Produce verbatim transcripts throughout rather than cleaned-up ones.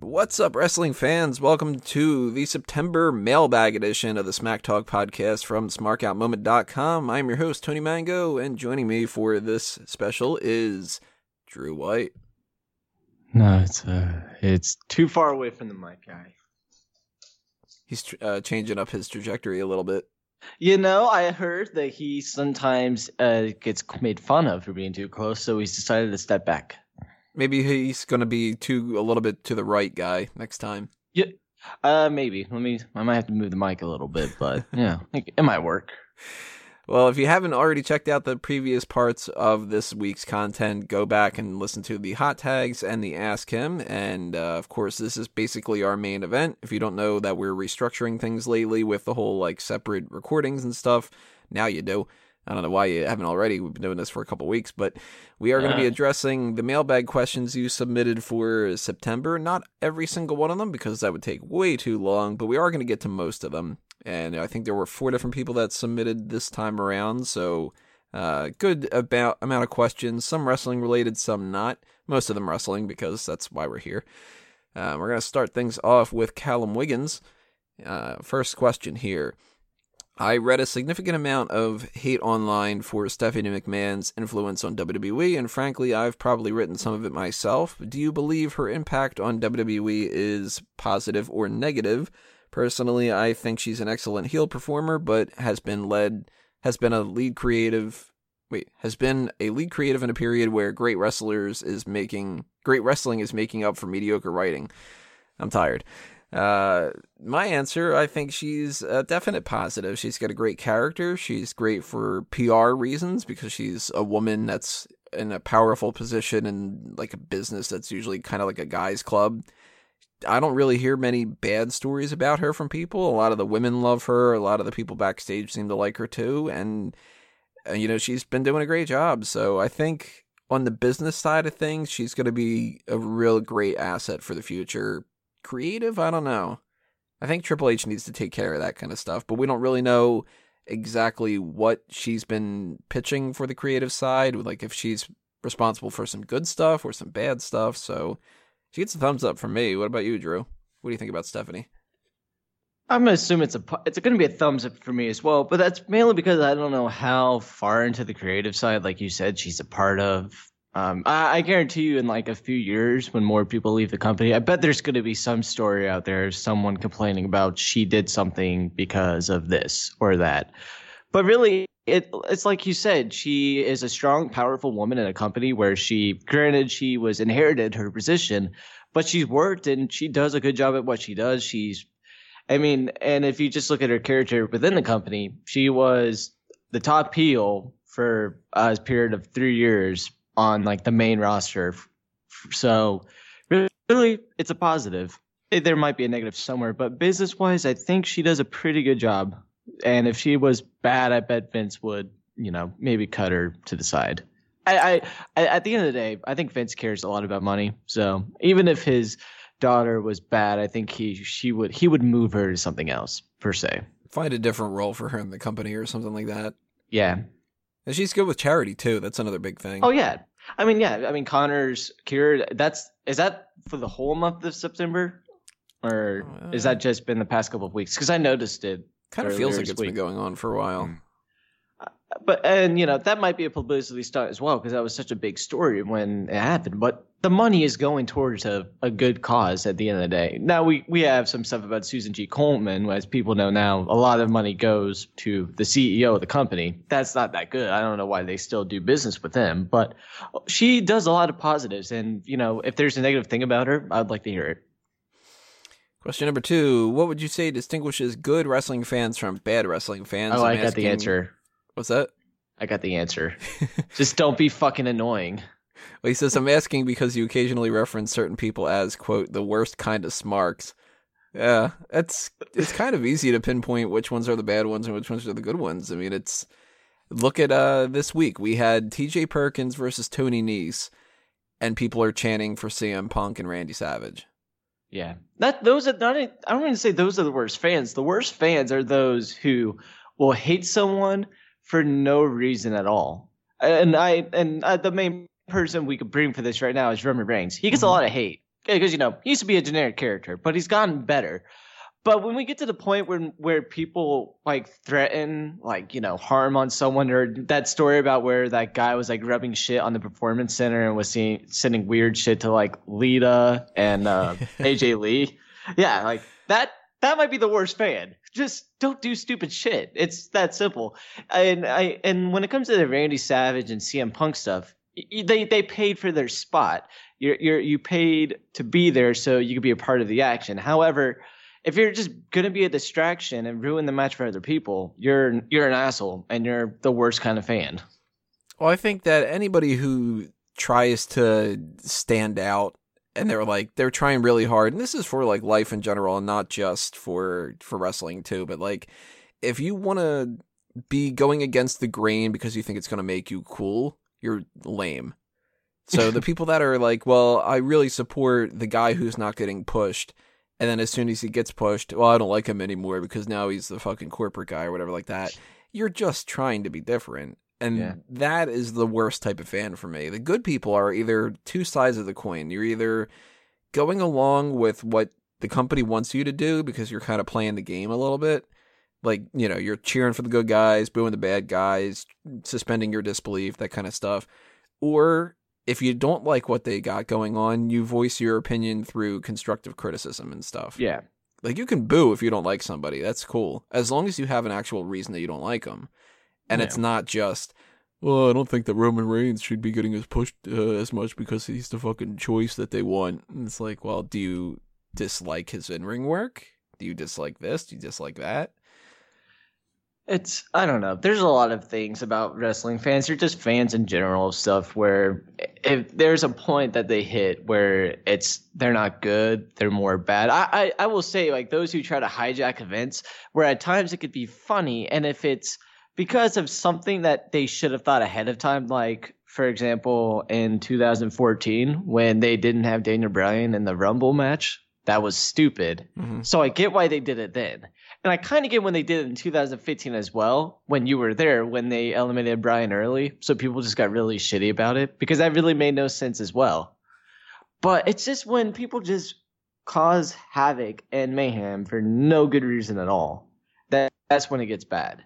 What's up, wrestling fans? Welcome to the September mailbag edition of the Smack Talk podcast from Smark Out Moment dot com. I'm your host, Tony Mango, and joining me for this special is Drew White. No, it's uh, it's too far away from the mic guy. He's uh, changing up his trajectory a little bit. You know, I heard that he sometimes uh, gets made fun of for being too close, so he's decided to step back. Maybe he's going to be too a little bit to the right guy next time. Yeah, uh, maybe. Let me. I might have to move the mic a little bit, but yeah, it might work. Well, if you haven't already checked out the previous parts of this week's content, go back and listen to the hot tags and the Ask Him. And, uh, of course, this is basically our main event. If you don't know that we're restructuring things lately with the whole, like, separate recordings and stuff, now you do. I don't know why you haven't already. We've been doing this for a couple weeks, but we are yeah. going to be addressing the mailbag questions you submitted for September. Not every single one of them, because that would take way too long, but we are going to get to most of them. And I think there were four different people that submitted this time around, so uh, good about amount of questions, some wrestling related, some not. Most of them wrestling, because that's why we're here. Uh, we're going to start things off with Callum Wiggins. Uh, first question here. I read a significant amount of hate online for Stephanie McMahon's influence on W W E, and frankly, I've probably written some of it myself. Do you believe her impact on W W E is positive or negative? Personally, I think she's an excellent heel performer, but has been led, has been a lead creative, wait, has been a lead creative in a period where great wrestlers is making, great wrestling is making up for mediocre writing. I'm tired. Uh, my answer, I think she's a definite positive. She's got a great character. She's great for P R reasons because she's a woman that's in a powerful position in like a business that's usually kind of like a guy's club. I don't really hear many bad stories about her from people. A lot of the women love her. A lot of the people backstage seem to like her too. And, and you know, she's been doing a great job. So I think on the business side of things, she's going to be a real great asset for the future. Creative? I don't know. I think Triple H needs to take care of that kind of stuff, but we don't really know exactly what she's been pitching for the creative side, like if she's responsible for some good stuff or some bad stuff, so she gets a thumbs up from me. What about you, Drew? What do you think about Stephanie? I'm going to assume it's a, it's going to be a thumbs up for me as well, but that's mainly because I don't know how far into the creative side, like you said, she's a part of. Um, I, I guarantee you in like a few years when more people leave the company, I bet there's going to be some story out there of someone complaining about she did something because of this or that. But really, it it's like you said, she is a strong, powerful woman in a company where she, granted, she was inherited her position, but she's worked and she does a good job at what she does. She's, I mean, and if you just look at her character within the company, she was the top heel for a period of three years. On like the main roster. So really it's a positive. There might be a negative somewhere, but business wise, I think she does a pretty good job. And if she was bad, I bet Vince would, you know, maybe cut her to the side. I, I at the end of the day, I think Vince cares a lot about money. So even if his daughter was bad, I think he, she would, he would move her to something else per se. Find a different role for her in the company or something like that. Yeah. And she's good with charity too. That's another big thing. Oh yeah. I mean, yeah. I mean, Connor's cure. That's is that for the whole month of September, or uh, is that just been the past couple of weeks? Because I noticed it. Kind of feels like it's week. been going on for a while. But and you know that might be a publicity stunt as well because that was such a big story when it happened. But the money is going towards a, a good cause at the end of the day. Now we we have some stuff about Susan G. Coleman, as people know now. A lot of money goes to the C E O of the company. That's not that good. I don't know why they still do business with them. But she does a lot of positives, and you know if there's a negative thing about her, I'd like to hear it. Question number two: what would you say distinguishes good wrestling fans from bad wrestling fans? Oh, I'm I got asking... the answer. What's that? I got the answer. Just don't be fucking annoying. Well, he says, I'm asking because you occasionally reference certain people as, quote, the worst kind of smarks. Yeah, that's, it's kind of easy to pinpoint which ones are the bad ones and which ones are the good ones. I mean, it's, look at uh, this week. We had T J Perkins versus Tony Nese, and people are chanting for C M Punk and Randy Savage. Yeah. That, those are not, I don't want to say those are the worst fans. The worst fans are those who will hate someone for no reason at all. And I and I, the main person we could bring for this right now is Roman Reigns. He gets mm-hmm. a lot of hate. because, you know, he used to be a generic character, but he's gotten better. But when we get to the point where where people like threaten, like, you know, harm on someone, or that story about where that guy was like rubbing shit on the Performance Center and was seeing, sending weird shit to like Lita and uh, A J Lee. Yeah, like that. That might be the worst fan. Just don't do stupid shit. It's that simple. And I and when it comes to the Randy Savage and C M Punk stuff, they they paid for their spot. You're you're you paid to be there, so you could be a part of the action. However, if you're just gonna be a distraction and ruin the match for other people, you're you're an asshole and you're the worst kind of fan. Well, I think that anybody who tries to stand out, and they're like, they're trying really hard. And this is for like life in general, and not just for, for wrestling too. But like, if you want to be going against the grain because you think it's going to make you cool, you're lame. So the people that are like, well, I really support the guy who's not getting pushed. And then as soon as he gets pushed, well, I don't like him anymore because now he's the fucking corporate guy or whatever like that. You're just trying to be different. And yeah. That is the worst type of fan for me. The good people are either two sides of the coin. You're either going along with what the company wants you to do because you're kind of playing the game a little bit. Like, you know, you're cheering for the good guys, booing the bad guys, suspending your disbelief, that kind of stuff. Or if you don't like what they got going on, you voice your opinion through constructive criticism and stuff. Yeah. Like, you can boo if you don't like somebody. That's cool. As long as you have an actual reason that you don't like them. And yeah. It's not just, well, I don't think that Roman Reigns should be getting as pushed uh, as much because he's the fucking choice that they want. And it's like, well, do you dislike his in-ring work? Do you dislike this? Do you dislike that? It's, I don't know. There's a lot of things about wrestling fans. They're just fans in general of stuff where if there's a point that they hit where it's, they're not good, they're more bad. I, I, I will say, like, those who try to hijack events where at times it could be funny. And if it's because of something that they should have thought ahead of time, like, for example, in two thousand fourteen, when they didn't have Daniel Bryan in the Rumble match, that was stupid. Mm-hmm. So I get why they did it then. And I kind of get when they did it in two thousand fifteen as well, when you were there, when they eliminated Bryan early. So people just got really shitty about it because that really made no sense as well. But it's just when people just cause havoc and mayhem for no good reason at all, that that's when it gets bad.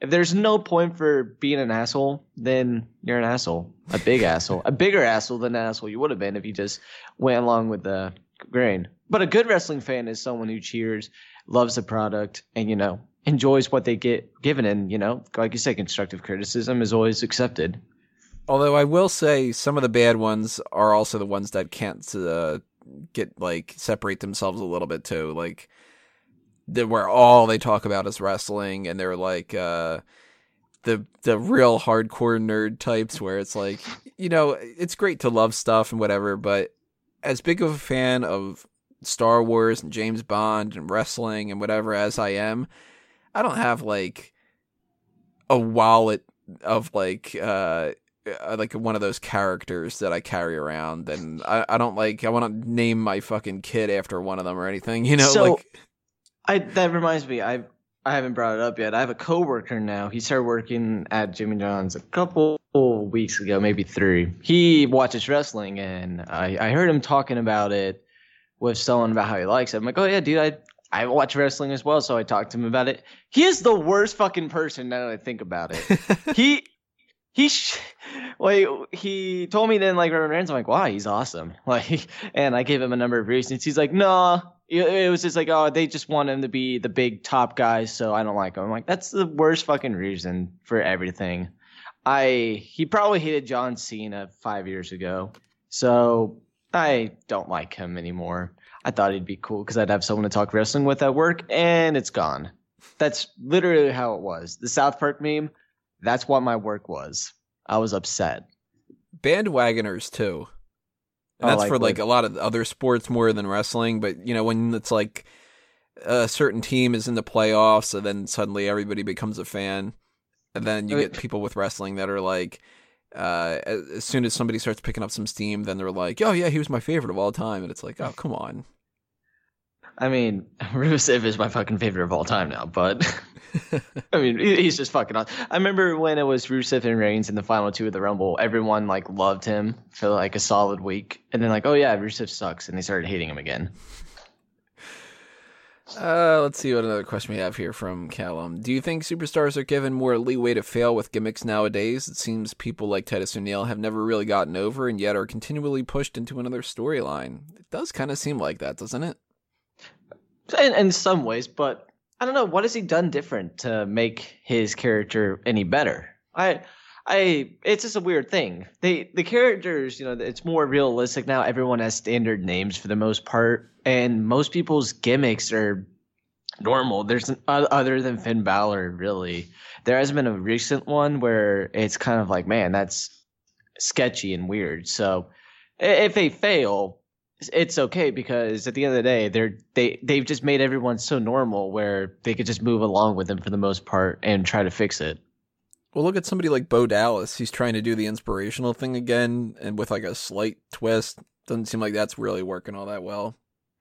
If there's no point for being an asshole, then you're an asshole, a big asshole, a bigger asshole than an asshole you would have been if you just went along with the grain. But a good wrestling fan is someone who cheers, loves the product, and, you know, enjoys what they get given. And, you know, like you say, constructive criticism is always accepted. Although I will say some of the bad ones are also the ones that can't uh, get like separate themselves a little bit too, like. Where all they talk about is wrestling, and they're like uh, the the real hardcore nerd types where it's like, you know, it's great to love stuff and whatever, but as big of a fan of Star Wars and James Bond and wrestling and whatever as I am, I don't have like a wallet of like uh, like one of those characters that I carry around, and I, I don't like I want to name my fucking kid after one of them or anything, you know, so- like. I, that reminds me, I I haven't brought it up yet. I have a coworker now. He started working at Jimmy John's a couple weeks ago, maybe three. He watches wrestling, and I, I heard him talking about it with someone about how he likes it. I'm like, oh yeah, dude, I I watch wrestling as well, so I talked to him about it. He is the worst fucking person now that I think about it. he he sh- well, he, he told me then, like, Roman Reigns, I'm like, wow, he's awesome. Like, and I gave him a number of reasons. He's like, nah. It was just like, oh, they just want him to be the big top guy, so I don't like him. I'm like, that's the worst fucking reason for everything. I he probably hated John Cena five years ago, so I don't like him anymore. I thought he'd be cool because I'd have someone to talk wrestling with at work, and it's gone. That's literally how it was. The South Park meme, that's what my work was. I was upset. Bandwagoners, too. And that's oh, like for like the- a lot of other sports more than wrestling. But, you know, when it's like a certain team is in the playoffs and then suddenly everybody becomes a fan. And then you get people with wrestling that are like, uh, as soon as somebody starts picking up some steam, then they're like, oh, yeah, he was my favorite of all time. And it's like, oh, come on. I mean, Rusev is my fucking favorite of all time now, but I mean, he's just fucking awesome. I remember when it was Rusev and Reigns in the final two of the Rumble, everyone like loved him for like a solid week. And then like, oh yeah, Rusev sucks. And they started hating him again. Uh, let's see what another question we have here from Callum. Do you think superstars are given more leeway to fail with gimmicks nowadays? It seems people like Titus O'Neil have never really gotten over and yet are continually pushed into another storyline. It does kind of seem like that, doesn't it? In, in some ways, but I don't know. What has he done different to make his character any better? I, I, it's just a weird thing. They, the characters, you know, it's more realistic now. Everyone has standard names for the most part, and most people's gimmicks are normal. There's an, other than Finn Balor, really. There hasn't been a recent one where it's kind of like, man, that's sketchy and weird. So if they fail, it's okay, because at the end of the day, they're they they've just made everyone so normal where they could just move along with them for the most part and try to fix it. Well, look at somebody like Bo Dallas. He's trying to do the inspirational thing again, and with like a slight twist. Doesn't seem like that's really working all that well.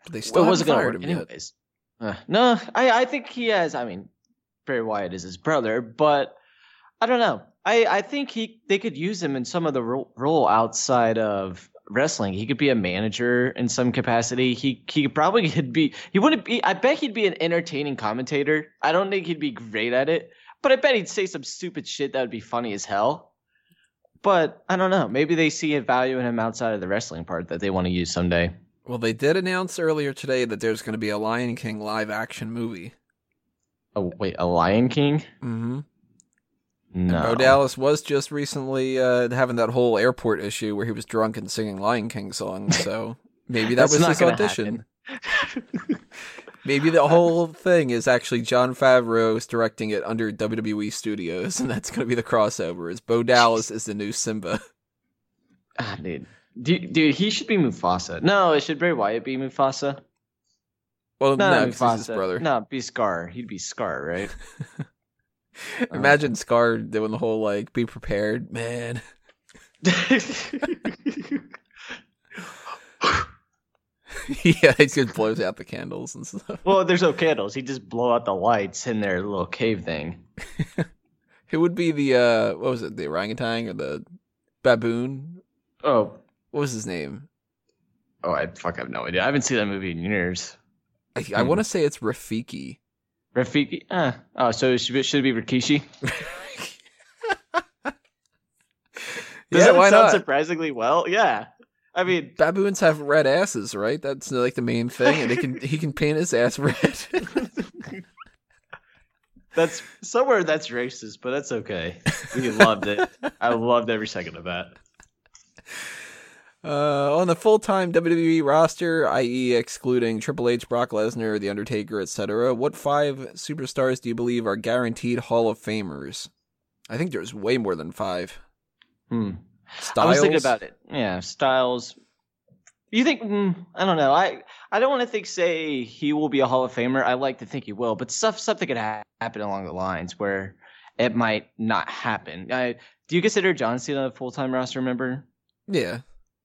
But they still well, haven't fired him anyways. Yet. Uh, no, I I think he has. I mean, Bray Wyatt is his brother, but I don't know. I I think he they could use him in some of the ro- role outside of wrestling. He could be a manager in some capacity. He he probably could be. He wouldn't be. I bet he'd be an entertaining commentator. I don't think he'd be great at it, but I bet he'd say some stupid shit that would be funny as hell. But I don't know. Maybe they see a value in him outside of the wrestling part that they want to use someday. Well, they did announce earlier today that there's going to be a Lion King live action movie. Oh wait, a Lion King? Mm-hmm. No. And Bo Dallas was just recently uh, having that whole airport issue where he was drunk and singing Lion King songs, so maybe that was his audition. Maybe the whole thing is actually Jon Favreau's directing it under W W E Studios, and that's going to be the crossover. Is Bo Dallas is the new Simba? Ah, dude, dude, dude, he should be Mufasa. No, it should Bray Wyatt be Mufasa. Well, no, no, Mufasa. He's his brother. No, be Scar. He'd be Scar, right? Imagine um, Scar doing the whole like be prepared, man. Yeah, he just blows out the candles and stuff. Well, there's no candles. He just blow out the lights in their little cave thing. It would be the uh what was it, the orangutan or the baboon? Oh. What was his name? Oh, I fuck I have no idea. I haven't seen that movie in years. I, I wanna say it's Rafiki. Rafiki? Uh, oh, so it should, be, should it be Rikishi? Does yeah, why sound not? Surprisingly well? Yeah. I mean... Baboons have red asses, right? That's like the main thing, and they can he can paint his ass red. That's somewhere that's racist, but that's okay. We loved it. I loved every second of that. Uh, on the full-time W W E roster, that is excluding Triple H, Brock Lesnar, The Undertaker, et cetera, what five superstars do you believe are guaranteed Hall of Famers? I think there's way more than five. Hmm. Styles? I was thinking about it. Yeah, Styles. You think, mm, I don't know, I, I don't want to think, say, he will be a Hall of Famer. I like to think he will, but stuff something could ha- happen along the lines where it might not happen. I, do you consider John Cena a full-time roster member? Yeah.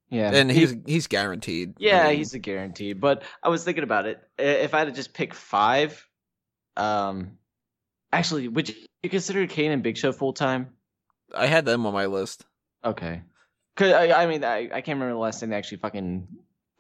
Yeah, and he's he, he's guaranteed. Yeah, I mean, he's a guarantee. But I was thinking about it. If I had to just pick five, um, actually, would you consider Kane and Big Show full time? I had them on my list. Okay, because I, I mean I, I can't remember the last time they actually fucking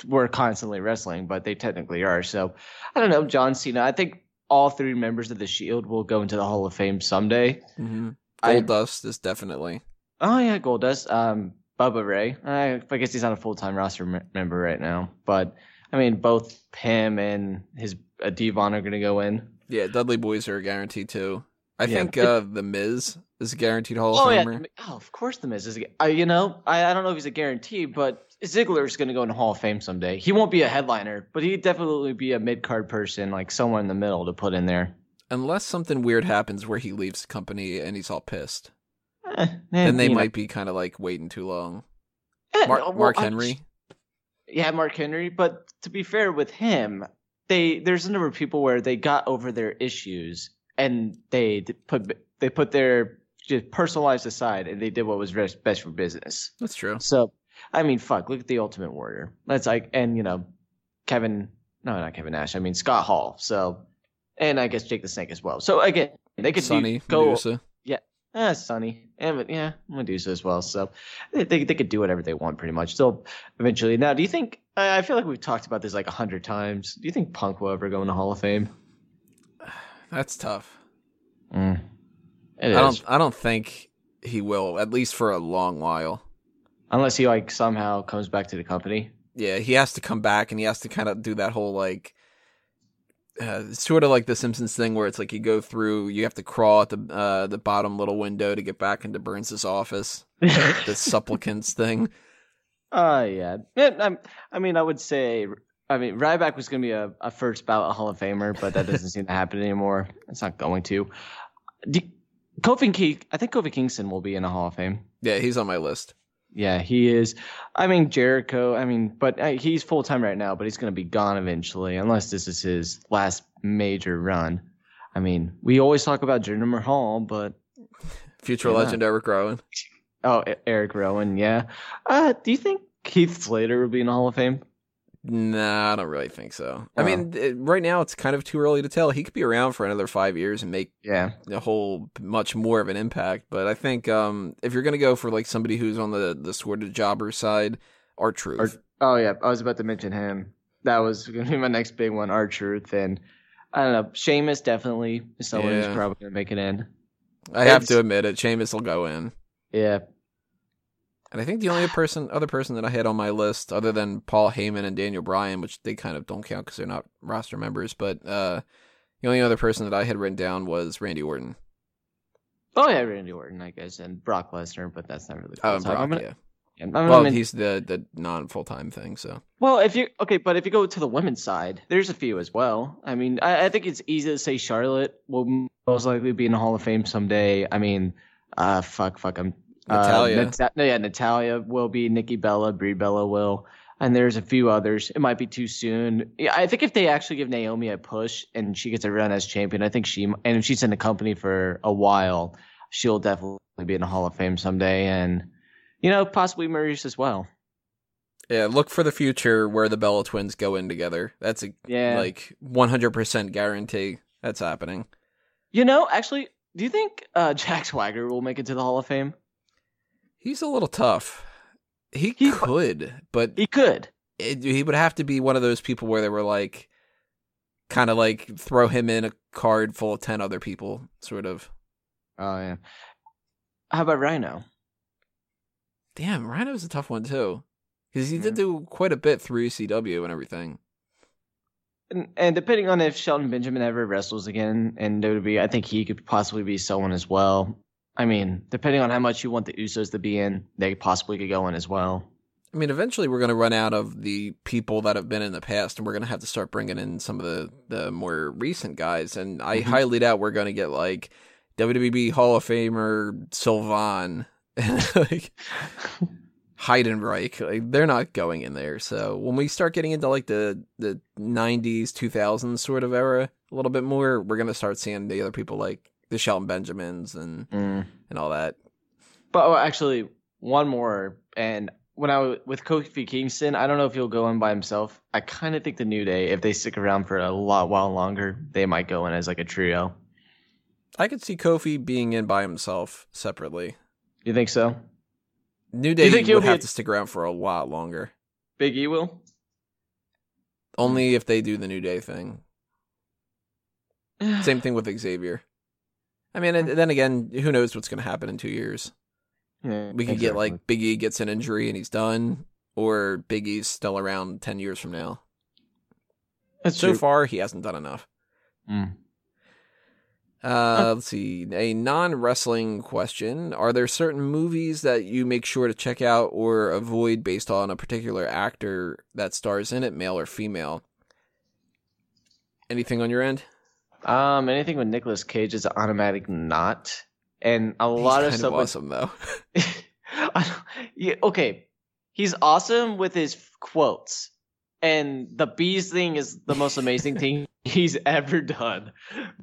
were constantly wrestling, but they technically are. So I don't know, John Cena. I think all three members of the Shield will go into the Hall of Fame someday. Mm-hmm. Goldust is definitely. Oh yeah, Goldust. Um. Bubba Ray. I, I guess he's not a full-time roster me- member right now. But, I mean, both him and his uh, D-Von are going to go in. Yeah, Dudley Boyz are guaranteed, too. I yeah. think uh, The Miz is a guaranteed Hall of oh, Famer. Yeah. Oh, of course The Miz is. A, uh, you know, I, I don't know if he's a guarantee, but Ziggler's going to go in the Hall of Fame someday. He won't be a headliner, but he'd definitely be a mid-card person, like someone in the middle to put in there. Unless something weird happens where he leaves the company and he's all pissed. Eh, then they might know. Be kind of like waiting too long. Yeah, Mark, well, Mark Henry. Yeah, Mark Henry. But to be fair with him, they there's a number of people where they got over their issues and they put they put their just personal lives aside and they did what was best for business. That's true. So I mean, fuck. Look at the Ultimate Warrior. That's like, and you know, Kevin No, not Kevin Nash. I mean Scott Hall. So, and I guess Jake the Snake as well. So again, they could Sonny, do go. Medusa. Yeah, ah, Sonny, and yeah, Medusa as well. So they, they they could do whatever they want pretty much. So eventually, now, do you think? I feel like we've talked about this like a hundred times. Do you think Punk will ever go in the Hall of Fame? That's tough. Mm. It is. I don't. I don't think he will. At least for a long while. Unless he like somehow comes back to the company. Yeah, he has to come back, and he has to kind of do that whole like, uh, sort of like the Simpsons thing where it's like you go through, you have to crawl at the uh, the bottom little window to get back into Burns' office. The supplicants thing. Uh, yeah. yeah I'm, I mean, I would say, I mean, Ryback was going to be a, a first ballot Hall of Famer, but that doesn't seem to happen anymore. It's not going to. Do, Kofi King, I think Kofi Kingston will be in the Hall of Fame. Yeah, he's on my list. Yeah, he is. I mean, Jericho, I mean, but uh, he's full-time right now, but he's going to be gone eventually, unless this is his last major run. I mean, we always talk about Jinder Mahal, but... Future yeah. legend Eric Rowan. Oh, Eric Rowan, yeah. Uh, do you think Heath Slater would be in the Hall of Fame? Nah, I don't really think so. Oh. I mean, it, right now it's kind of too early to tell. He could be around for another five years and make yeah. a whole much more of an impact. But I think um, if you're going to go for like somebody who's on the, the sort of jobber side, R-Truth. R- oh, yeah. I was about to mention him. That was going to be my next big one, R-Truth. And I don't know. Sheamus definitely is someone yeah. who's probably going to make it in. I it's, have to admit it. Sheamus will go in. Yeah. And I think the only person, other person that I had on my list, other than Paul Heyman and Daniel Bryan, which they kind of don't count because they're not roster members, but uh, the only other person that I had written down was Randy Orton. Oh, yeah, Randy Orton, I guess, and Brock Lesnar, but that's not really... Oh, Brock, gonna, yeah. yeah well, mean, he's the, the non-full-time thing, so... Well, if you... Okay, but if you go to the women's side, there's a few as well. I mean, I, I think it's easy to say Charlotte will most likely be in the Hall of Fame someday. I mean, uh, fuck, fuck, I'm... Natalia. Uh, Nat- no, yeah, Natalia will be. Nikki Bella, Brie Bella will. And there's a few others. It might be too soon. Yeah, I think if they actually give Naomi a push and she gets a run as champion, I think she, and if she's in the company for a while, she'll definitely be in the Hall of Fame someday. And, you know, possibly Maurice as well. Yeah, look for the future where the Bella twins go in together. That's a yeah. like one hundred percent guarantee that's happening. You know, actually, do you think uh, Jack Swagger will make it to the Hall of Fame? He's a little tough. He, he could, but... He could. It, he would have to be one of those people where they were like, kind of like, throw him in a card full of ten other people, sort of. Oh, yeah. How about Rhino? Damn, Rhino's a tough one, too. Because he yeah. did do quite a bit through E C W and everything. And, and depending on if Shelton Benjamin ever wrestles again in W W E, I think he could possibly be someone as well. I mean, depending on how much you want the Usos to be in, they possibly could go in as well. I mean, eventually we're going to run out of the people that have been in the past, and we're going to have to start bringing in some of the, the more recent guys. And I mm-hmm. highly doubt we're going to get, like, W W E Hall of Famer Sylvan and, like, Heidenreich. Like, they're not going in there. So when we start getting into, like, the, the nineties, two thousands sort of era a little bit more, we're going to start seeing the other people, like, the Shelton Benjamins and mm. and all that. But oh, actually, one more. And when I with Kofi Kingston, I don't know if he'll go in by himself. I kind of think the New Day, if they stick around for a lot while longer, they might go in as like a trio. I could see Kofi being in by himself separately. You think so? New Day you think would have a... to stick around for a lot longer. Big E will? Only if they do the New Day thing. Same thing with Xavier. I mean, and then again, who knows what's going to happen in two years? Yeah, we could exactly. get like Big E gets an injury and he's done, or Big E's still around ten years from now. That's so true. Far, he hasn't done enough. Mm. Uh, let's see. A non-wrestling question. Are there certain movies that you make sure to check out or avoid based on a particular actor that stars in it, male or female? Anything on your end? Um, anything with Nicolas Cage is an automatic not, and a he's lot kind of stuff. He's awesome though. yeah, okay, he's awesome with his quotes, and the bees thing is the most amazing thing he's ever done.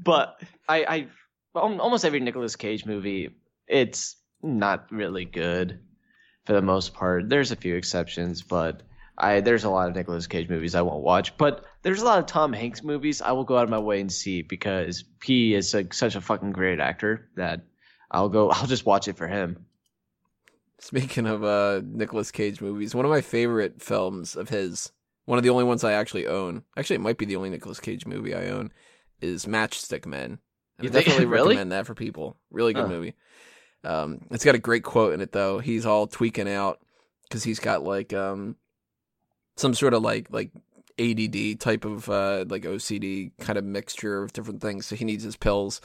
But I, I almost every Nicolas Cage movie, it's not really good for the most part. There's a few exceptions, but I there's a lot of Nicolas Cage movies I won't watch, but there's a lot of Tom Hanks movies I will go out of my way and see because he is a, such a fucking great actor that I'll go. I'll just watch it for him. Speaking of uh, Nicolas Cage movies, one of my favorite films of his, one of the only ones I actually own, actually it might be the only Nicolas Cage movie I own, is Matchstick Men. And you I think, definitely really? recommend that for people. Really good huh. movie. Um, it's got a great quote in it though. He's all tweaking out because he's got like um, some sort of like like A D D type of uh, like O C D kind of mixture of different things. So he needs his pills.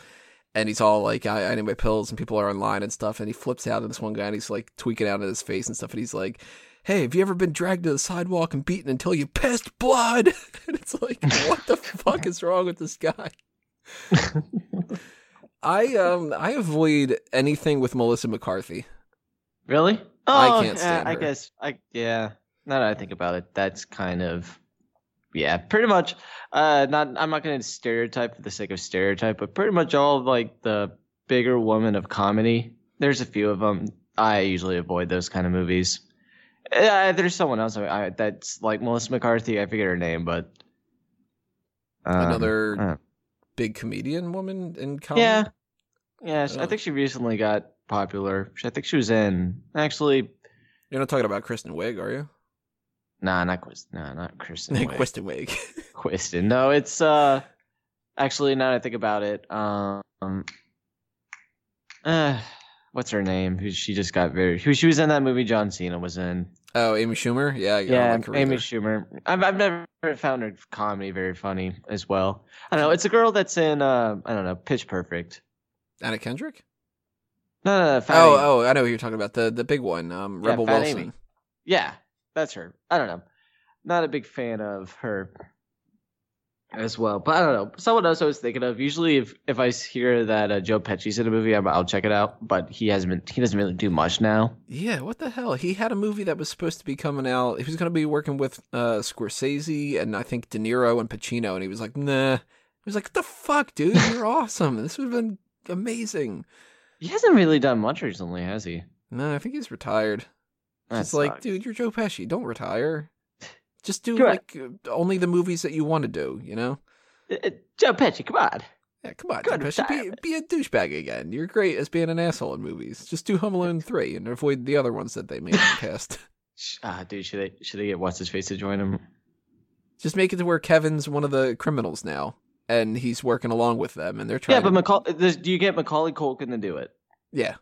And he's all like, I, I need my pills, and people are online and stuff. And he flips out at this one guy, and he's like tweaking out at his face and stuff. And he's like, "Hey, have you ever been dragged to the sidewalk and beaten until you pissed blood?" And it's like, what the fuck is wrong with this guy? I um I avoid anything with Melissa McCarthy. Really? Oh, I can't stand uh, I her. guess I yeah. Now that I think about it, that's kind of. Yeah, pretty much. Uh, not I'm not going to stereotype for the sake of stereotype, but pretty much all of, like, the bigger women of comedy. There's a few of them. I usually avoid those kind of movies. Uh, there's someone else I, I, that's like Melissa McCarthy. I forget her name, but um, another uh, big comedian woman in comedy. Yeah, yeah. Oh. I think she recently got popular. I think she was in actually. You're not talking about Kristen Wiig, are you? Nah, not Kristen. Nah, not Kristen. Wiig. Kristen Wiig. Kristen. No, it's uh, actually now that I think about it, um, uh, what's her name? Who she just got very. Who she was in that movie John Cena was in. Oh, Amy Schumer. Yeah, yeah. Like Amy Schumer. I've I've never found her comedy very funny as well. I don't know. It's a girl that's in uh, I don't know, Pitch Perfect. Anna Kendrick. No, no, no. Fat oh, Amy. oh, I know what you're talking about. The the big one. Um, Rebel yeah, Wilson. Amy. Yeah. That's her. I don't know. Not a big fan of her as well. But I don't know. Someone else I was thinking of. Usually, if, if I hear that uh, Joe Pesci's in a movie, I'm, I'll check it out. But he hasn't been. He doesn't really do much now. Yeah. What the hell? He had a movie that was supposed to be coming out. He was going to be working with uh, Scorsese and I think De Niro and Pacino, and he was like, "Nah." He was like, "What the fuck, dude? You're awesome. This would have been amazing." He hasn't really done much recently, has he? No, I think he's retired. It's like, dude, you're Joe Pesci. Don't retire. Just do Correct. like only the movies that you want to do. You know, uh, Joe Pesci, come on. Yeah, come on, Joe Pesci. Be, be a douchebag again. You're great as being an asshole in movies. Just do Home Alone three and avoid the other ones that they made in the past. Ah, dude, should they should they get What's His Face to join him? Just make it to where Kevin's one of the criminals now, and he's working along with them, and they're trying. Yeah, but Macaulay, do you get Macaulay Culkin to do it? Yeah.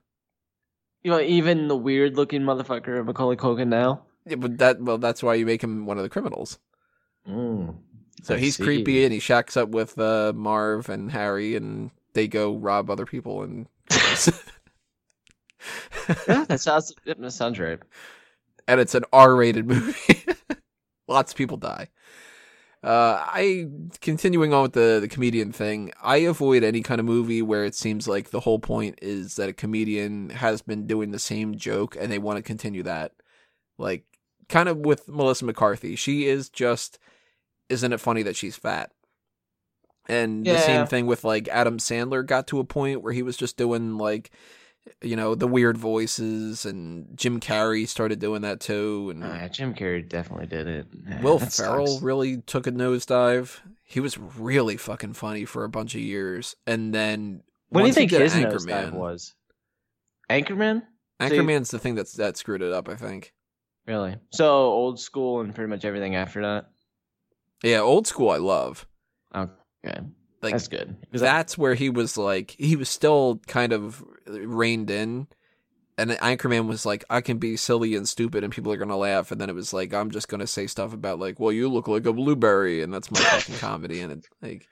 You know, even the weird-looking motherfucker of Macaulay Culkin now. Yeah, but that well, that's why you make him one of the criminals. Mm, so I he's see. creepy, and he shacks up with uh, Marv and Harry, and they go rob other people. And yeah, that sounds that sounds right. And it's an R-rated movie. Lots of people die. Uh, I continuing on with the, the comedian thing, I avoid any kind of movie where it seems like the whole point is that a comedian has been doing the same joke and they want to continue that. Like, kind of with Melissa McCarthy. She is just, isn't it funny that she's fat? And yeah. the same thing with, like, Adam Sandler got to a point where he was just doing, like, you know, the weird voices, and Jim Carrey started doing that too. And oh, yeah, Jim Carrey definitely did it. Yeah, Will Ferrell sucks. really took a nosedive. He was really fucking funny for a bunch of years, and then what do you think his Anchorman, nosedive was? Anchorman. Anchorman's so you... the thing that's that screwed it up, I think. Really? So Old School and pretty much everything after that. Yeah, Old School I love. Okay. Like, that's good. That's where he was like, he was still kind of reined in. And Anchorman was like, I can be silly and stupid and people are going to laugh. And then it was like, I'm just going to say stuff about like, well, you look like a blueberry. And that's my fucking comedy. And it's like...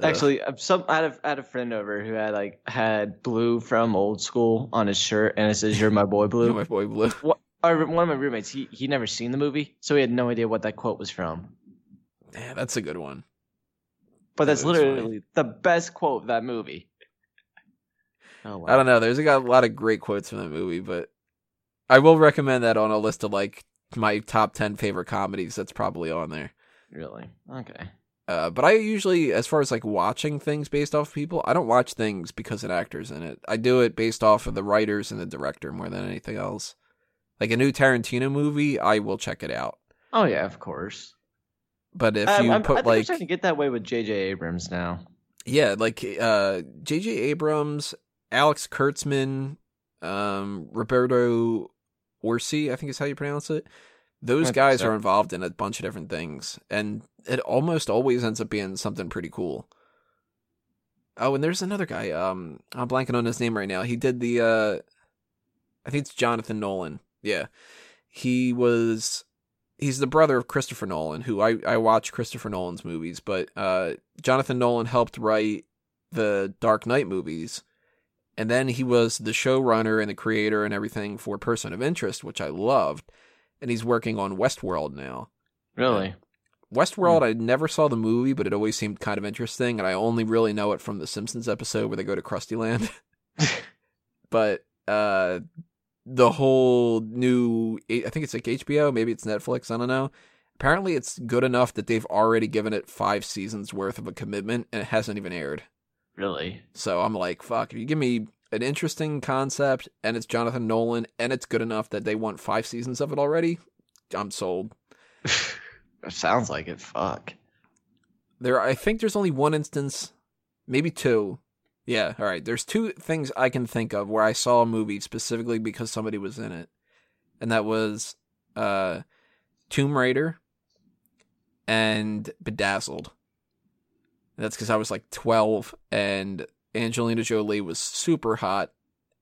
Uh. Actually, some I had, a, I had a friend over who had like had Blue from Old School on his shirt. And it says, "You're my boy, Blue." You're my boy, Blue. One of my roommates, he he'd never seen the movie. So he had no idea what that quote was from. Yeah, that's a good one. But that's that literally funny. the best quote of that movie. Oh, wow. I don't know. There's got a lot of great quotes from that movie, but I will recommend that on a list of like my top ten favorite comedies. That's probably on there. Really? Okay. Uh, but I usually, as far as like watching things based off of people, I don't watch things because of actors in it. I do it based off of the writers and the director more than anything else. Like a new Tarantino movie, I will check it out. Oh yeah, of course. But if you I'm, put I'm, I think like, I'm starting to get that way with J J Abrams now. Yeah, like uh, J J Abrams, Alex Kurtzman, um, Roberto Orci, I think is how you pronounce it. Those guys so. are involved in a bunch of different things, and it almost always ends up being something pretty cool. Oh, and there's another guy. Um, I'm blanking on his name right now. He did the, uh, I think it's Jonathan Nolan. Yeah, he was. He's the brother of Christopher Nolan, who I, I watch Christopher Nolan's movies, but uh, Jonathan Nolan helped write the Dark Knight movies, and then he was the showrunner and the creator and everything for Person of Interest, which I loved, and he's working on Westworld now. Really? Westworld, hmm. I never saw the movie, but it always seemed kind of interesting, and I only really know it from the Simpsons episode where they go to Krusty Land. But... uh the whole new, I think it's like H B O, maybe it's Netflix, I don't know. Apparently it's good enough that they've already given it five seasons worth of a commitment, and it hasn't even aired. Really? So I'm like, fuck, if you give me an interesting concept, and it's Jonathan Nolan, and it's good enough that they want five seasons of it already, I'm sold. It sounds like it, fuck. There, I think there's only one instance, maybe two. Yeah, all right. There's two things I can think of where I saw a movie specifically because somebody was in it, and that was uh, Tomb Raider and Bedazzled. And that's because I was like twelve, and Angelina Jolie was super hot,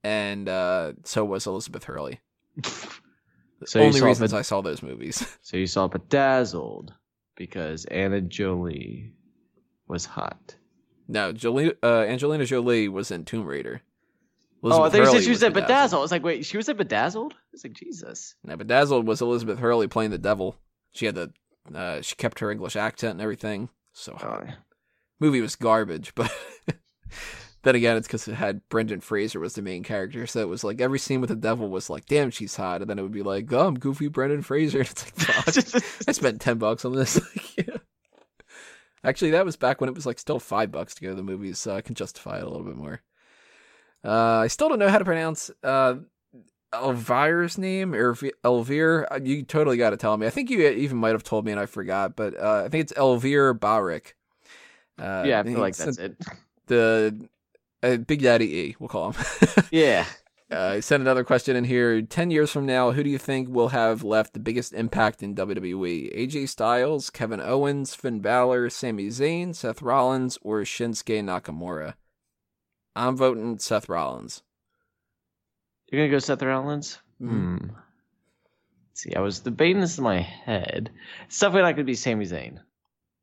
and uh, so was Elizabeth Hurley. The only reasons Bed- I saw those movies. So you saw Bedazzled because Anna Jolie was hot. No, Jolie, uh, Angelina Jolie was in Tomb Raider. Elizabeth oh, I think Hurley she was, was at Bedazzled. Bedazzled. I was like, wait, she was at Bedazzled? I was like, Jesus. No, Bedazzled was Elizabeth Hurley playing the devil. She had the, uh, she kept her English accent and everything. So, oh, yeah. Movie was garbage, but then again, it's because it had Brendan Fraser was the main character, so it was like every scene with the devil was like, damn, she's hot, and then it would be like, oh, I'm goofy Brendan Fraser. And it's like, fuck, I spent ten bucks on this. Like, yeah. Actually, that was back when it was like still five bucks to go to the movies, so I can justify it a little bit more. Uh, I still don't know how to pronounce uh, Elvira's name, or Elvira. You totally got to tell me. I think you even might have told me and I forgot, but uh, I think it's Elvira Barrick. Uh, yeah, I feel like that's it. The uh, Big Daddy E, we'll call him. Yeah. Uh, I sent another question in here. Ten years from now, who do you think will have left the biggest impact in W W E? A J Styles, Kevin Owens, Finn Balor, Sami Zayn, Seth Rollins, or Shinsuke Nakamura? I'm voting Seth Rollins. You're going to go Seth Rollins? Hmm. Let's see, I was debating this in my head. It's definitely not going to be Sami Zayn.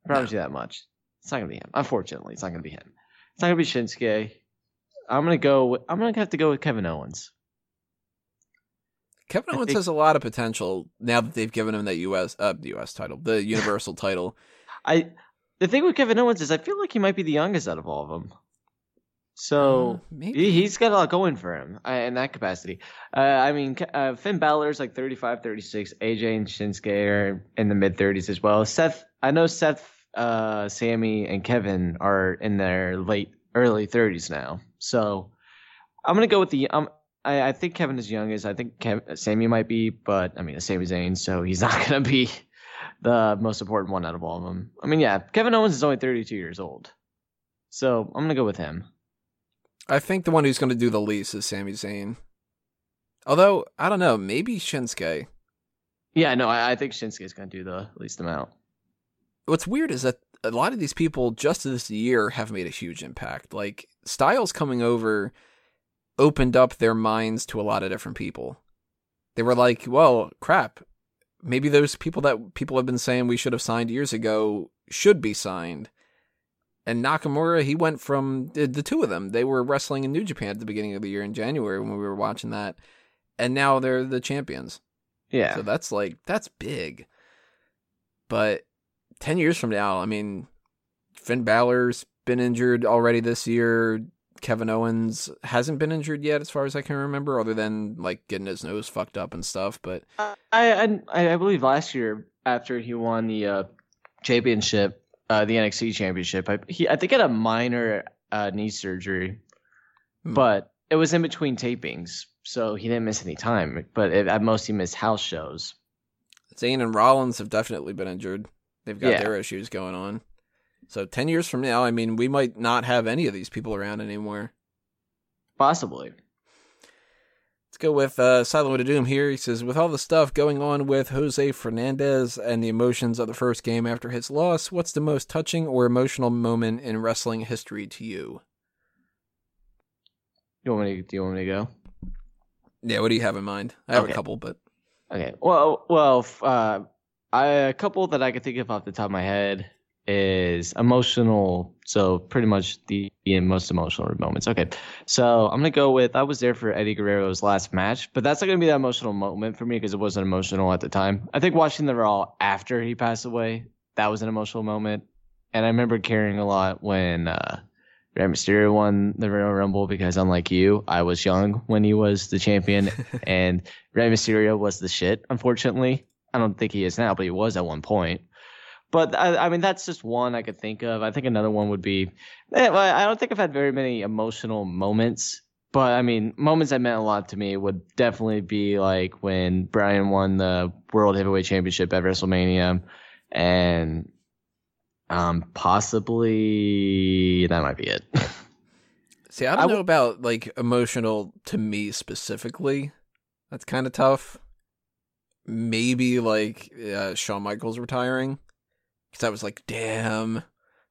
I promise no. you that much. It's not going to be him. Unfortunately, it's not going to be him. It's not going to be Shinsuke. I'm gonna go. With, I'm gonna have to go with Kevin Owens. Kevin I Owens think... has a lot of potential now that they've given him that U S uh, U S title, the Universal title. I the thing with Kevin Owens is I feel like he might be the youngest out of all of them, so uh, maybe. He, he's got a lot going for him uh, in that capacity. Uh, I mean, uh, Finn Balor's like thirty-five, thirty-six. A J and Shinsuke are in the mid thirties as well. Seth, I know Seth, uh, Sammy, and Kevin are in their late early thirties now. So I'm going to go with the um, – I, I think Kevin is youngest. I think Kev, Sami might be, but I mean, it's Sami Zayn, so he's not going to be the most important one out of all of them. I mean, yeah, Kevin Owens is only thirty-two years old. So I'm going to go with him. I think the one who's going to do the least is Sami Zayn. Although, I don't know, maybe Shinsuke. Yeah, no, I, I think Shinsuke's going to do the least amount. What's weird is that a lot of these people just this year have made a huge impact. Like, Styles coming over opened up their minds to a lot of different people. They were like, well, crap. Maybe those people that people have been saying we should have signed years ago should be signed. And Nakamura, he went from the, the two of them. They were wrestling in New Japan at the beginning of the year in January when we were watching that. And now they're the champions. Yeah. So that's like, that's big. But ten years from now, I mean, Finn Balor's been injured already this year. Kevin Owens hasn't been injured yet, as far as I can remember, other than like getting his nose fucked up and stuff. But I, I, I believe last year after he won the uh, championship, uh, the N X T championship, I, he I think had a minor uh, knee surgery, hmm. but it was in between tapings, so he didn't miss any time. But it, at most, he missed house shows. Zayn and Rollins have definitely been injured. They've got yeah. their issues going on. So ten years from now, I mean, we might not have any of these people around anymore. Possibly. Let's go with uh, Silent Doom here. He says, with all the stuff going on with Jose Fernandez and the emotions of the first game after his loss, what's the most touching or emotional moment in wrestling history to you? You want me to, do you want me to go? Yeah, what do you have in mind? I have okay. a couple, but... Okay, well, well, uh, I, a couple that I could think of off the top of my head is emotional. So pretty much the, the most emotional moments. Okay, so I'm going to go with, I was there for Eddie Guerrero's last match, but that's not going to be that emotional moment for me because it wasn't emotional at the time. I think watching the Raw after he passed away, that was an emotional moment. And I remember caring a lot when uh, Rey Mysterio won the Royal Rumble because unlike you, I was young when he was the champion and Rey Mysterio was the shit, unfortunately. I don't think he is now, but he was at one point. But, I, I mean, that's just one I could think of. I think another one would be – I don't think I've had very many emotional moments. But, I mean, moments that meant a lot to me would definitely be like when Bryan won the World Heavyweight Championship at WrestleMania and um, possibly – that might be it. See, I don't I w- know about like emotional to me specifically. That's kind of tough. Maybe like uh, Shawn Michaels retiring. Because I was like, damn,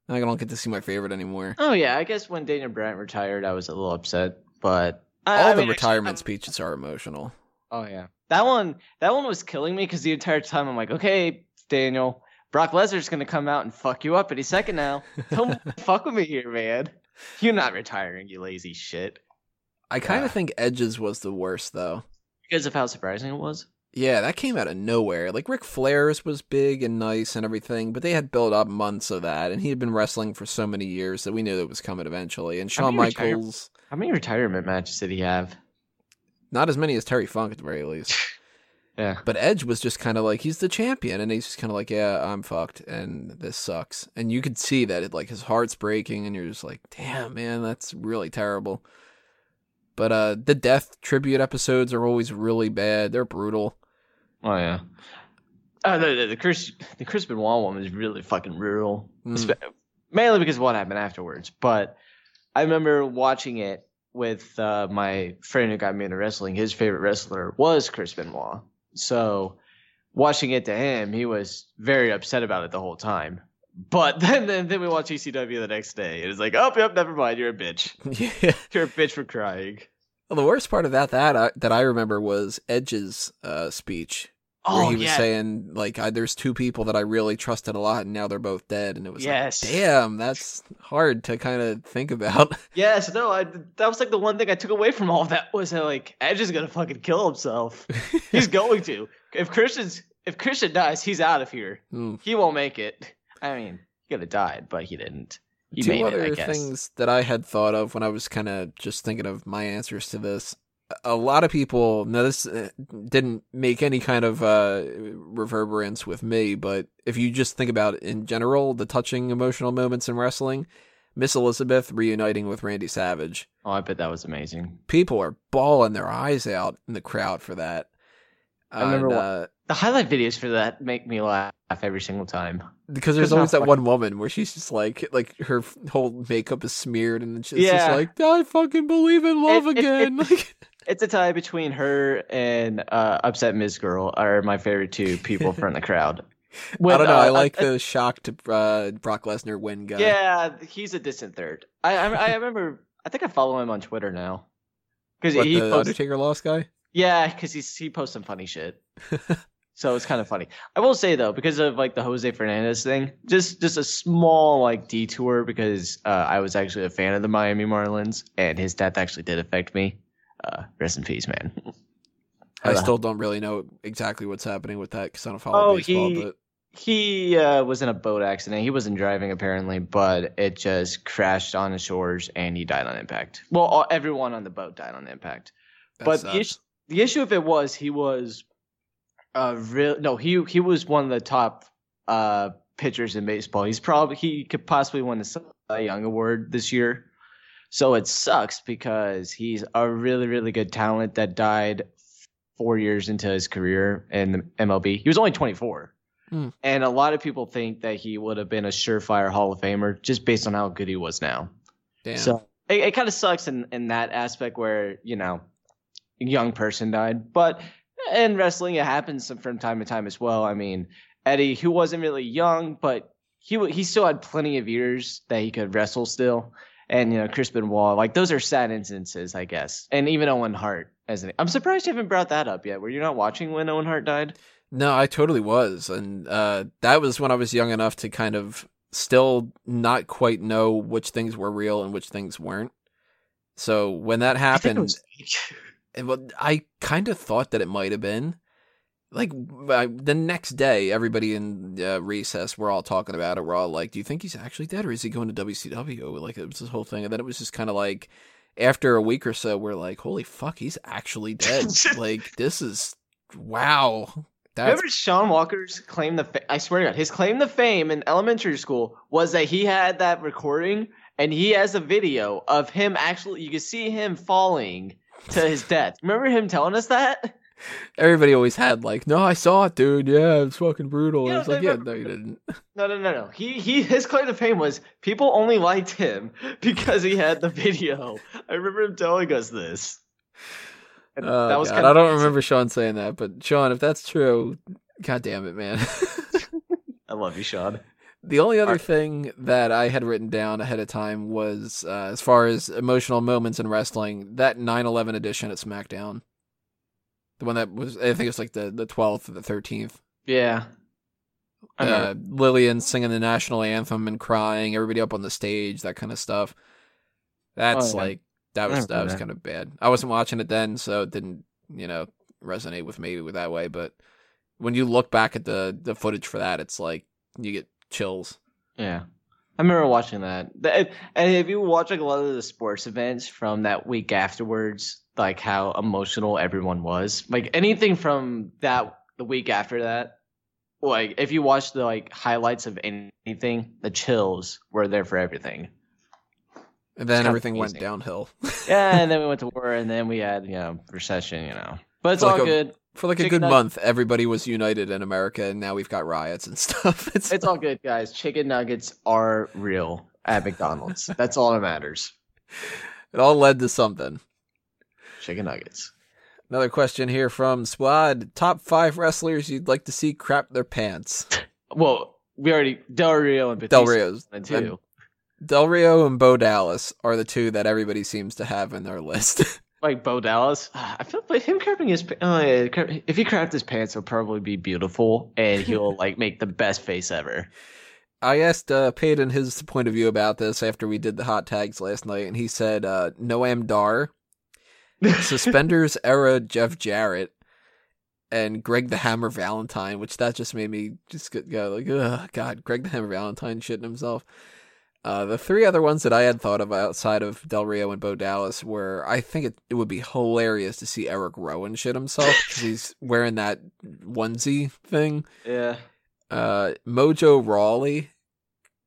I don't get to see my favorite anymore. Oh, yeah. I guess when Daniel Bryan retired, I was a little upset. But I, all I the mean, retirement actually, speeches are emotional. Oh, yeah. That one that one was killing me because the entire time I'm like, okay, Daniel, Brock Lesnar's going to come out and fuck you up any second now. Don't fuck with me here, man. You're not retiring, you lazy shit. I kind of uh, think Edge's was the worst, though. Because of how surprising it was? Yeah, that came out of nowhere. Like, Ric Flair's was big and nice and everything, but they had built up months of that, and he had been wrestling for so many years that we knew that it was coming eventually. And Shawn how Michaels... Retire- how many retirement matches did he have? Not as many as Terry Funk, at the very least. Yeah. But Edge was just kind of like, he's the champion, and he's just kind of like, yeah, I'm fucked, and this sucks. And you could see that, it, like, his heart's breaking, and you're just like, damn, man, that's really terrible. But uh, the death tribute episodes are always really bad. They're brutal. Oh yeah, uh, the, the the Chris the Chris Benoit one was really fucking brutal, mm. mainly because of what happened afterwards. But I remember watching it with uh, my friend who got me into wrestling. His favorite wrestler was Chris Benoit, so watching it to him, he was very upset about it the whole time. But then, then, then we watch E C W the next day, and it's like, oh, yep, never mind, you're a bitch. Yeah. You're a bitch for crying. Well, the worst part about that I, that I remember was Edge's uh, speech. Oh, where he yeah. was saying, like, I, there's two people that I really trusted a lot, and now they're both dead. And it was yes. like, damn, that's hard to kind of think about. Yes, no, I, that was, like, the one thing I took away from all of that was that, like, Edge is going to fucking kill himself. He's going to. If Christian's, if Christian dies, he's out of here. Mm. He won't make it. I mean, he could have died, but he didn't. He Two made other it, I guess. Things that I had thought of when I was kind of just thinking of my answers to this. A lot of people, now this didn't make any kind of uh, reverberance with me, but if you just think about it in general, the touching emotional moments in wrestling, Miss Elizabeth reuniting with Randy Savage. Oh, I bet that was amazing. People are bawling their eyes out in the crowd for that. I remember and, uh, the highlight videos for that make me laugh every single time because there's always that one woman where she's just like, like her whole makeup is smeared and she's yeah. just like, I fucking believe in love it, again. It, it, it's a tie between her and uh, Upset Miz Girl are my favorite two people from the crowd. When, I don't know. Uh, I like uh, the shocked uh, Brock Lesnar win guy. Yeah, he's a distant third. I I, I remember. I think I follow him on Twitter now because he the posts, Undertaker lost guy. Yeah, because he's he posts some funny shit, so it's kind of funny. I will say though, because of like the Jose Fernandez thing, just just a small like detour because uh, I was actually a fan of the Miami Marlins, and his death actually did affect me. Uh, rest in peace, man. I still don't really know exactly what's happening with that because I don't follow oh, baseball. He, but he uh, was in a boat accident. He wasn't driving apparently, but it just crashed on the shores, and he died on impact. Well, all, everyone on the boat died on impact, that but. Sucks. The issue of it was he was uh real no he he was one of the top uh pitchers in baseball. He's probably he could possibly win the Cy Young award this year. So it sucks because he's a really really good talent that died four years into his career in the M L B. He was only twenty-four. Mm. And a lot of people think that he would have been a surefire Hall of Famer just based on how good he was now. Damn. So it, it kind of sucks in, in that aspect where, you know, a young person died. But in wrestling, it happens from time to time as well. I mean, Eddie, who wasn't really young, but he he still had plenty of years that he could wrestle still. And, you know, Chris Benoit, like, those are sad instances, I guess. And even Owen Hart. As an, I'm surprised you haven't brought that up yet. Were you not watching when Owen Hart died? No, I totally was. And uh, that was when I was young enough to kind of still not quite know which things were real and which things weren't. So when that happened, I, was... I kind of thought that it might have been. Like, I, the next day, everybody in uh, recess, we're all talking about it. We're all like, do you think he's actually dead or is he going to W C W? Like, it was this whole thing. And then it was just kind of like, after a week or so, we're like, holy fuck, he's actually dead. Like, this is, wow. That's... Remember Sean Walker's claim to fame? I swear to God, his claim to fame in elementary school was that he had that recording and he has a video of him actually, you can see him falling to his death. Remember him telling us that? Everybody always had like, no, I saw it, dude. Yeah, it's fucking brutal. Yeah, and it's like, yeah, no, you didn't. No, no, no, no. He, he, his claim to fame was people only liked him because he had the video. I remember him telling us this. And oh, that was God. Kind of I don't crazy. Remember Sean saying that, but Sean, if that's true, God damn it, man. I love you, Sean. The only other right. thing that I had written down ahead of time was, uh, as far as emotional moments in wrestling, that nine eleven edition at SmackDown. The one that was, I think it was like the, the twelfth or the thirteenth. Yeah. Uh, Lillian singing the national anthem and crying, everybody up on the stage, that kind of stuff. That's oh, yeah. like, that was that was that. kind of bad. I wasn't watching it then, so it didn't, you know, resonate with me with that way. But when you look back at the, the footage for that, it's like, you get chills. Yeah. I remember watching that. And if you watch like a lot of the sports events from that week afterwards, like how emotional everyone was, like anything from that the week after that, like if you watch the like highlights of anything, the chills were there for everything. And then everything went downhill. Yeah, and then we went to war, and then we had you know recession, you know. But it's all good. For like a good month, everybody was united in America, and now we've got riots and stuff. It's it's all good, guys. Chicken nuggets are real at McDonald's. That's all that matters. It all led to something. Chicken nuggets. Another question here from Squad. Top five wrestlers you'd like to see crap their pants. Well, we already Del Rio and Batista. Del Rio's and two. Del Rio and Bo Dallas are the two that everybody seems to have in their list. Like Bo Dallas, I feel like him crapping his uh, if he crapped his pants, it'll probably be beautiful, and he'll like make the best face ever. I asked uh, Peyton his point of view about this after we did the hot tags last night, and he said uh, Noam Dar. Suspenders era Jeff Jarrett and Greg the Hammer Valentine, which that just made me just go like, oh God, Greg the Hammer Valentine shitting himself. Uh, the three other ones that I had thought of outside of Del Rio and Bo Dallas were, I think it, it would be hilarious to see Eric Rowan shit himself because he's wearing that onesie thing. Yeah. Uh, Mojo Rawley,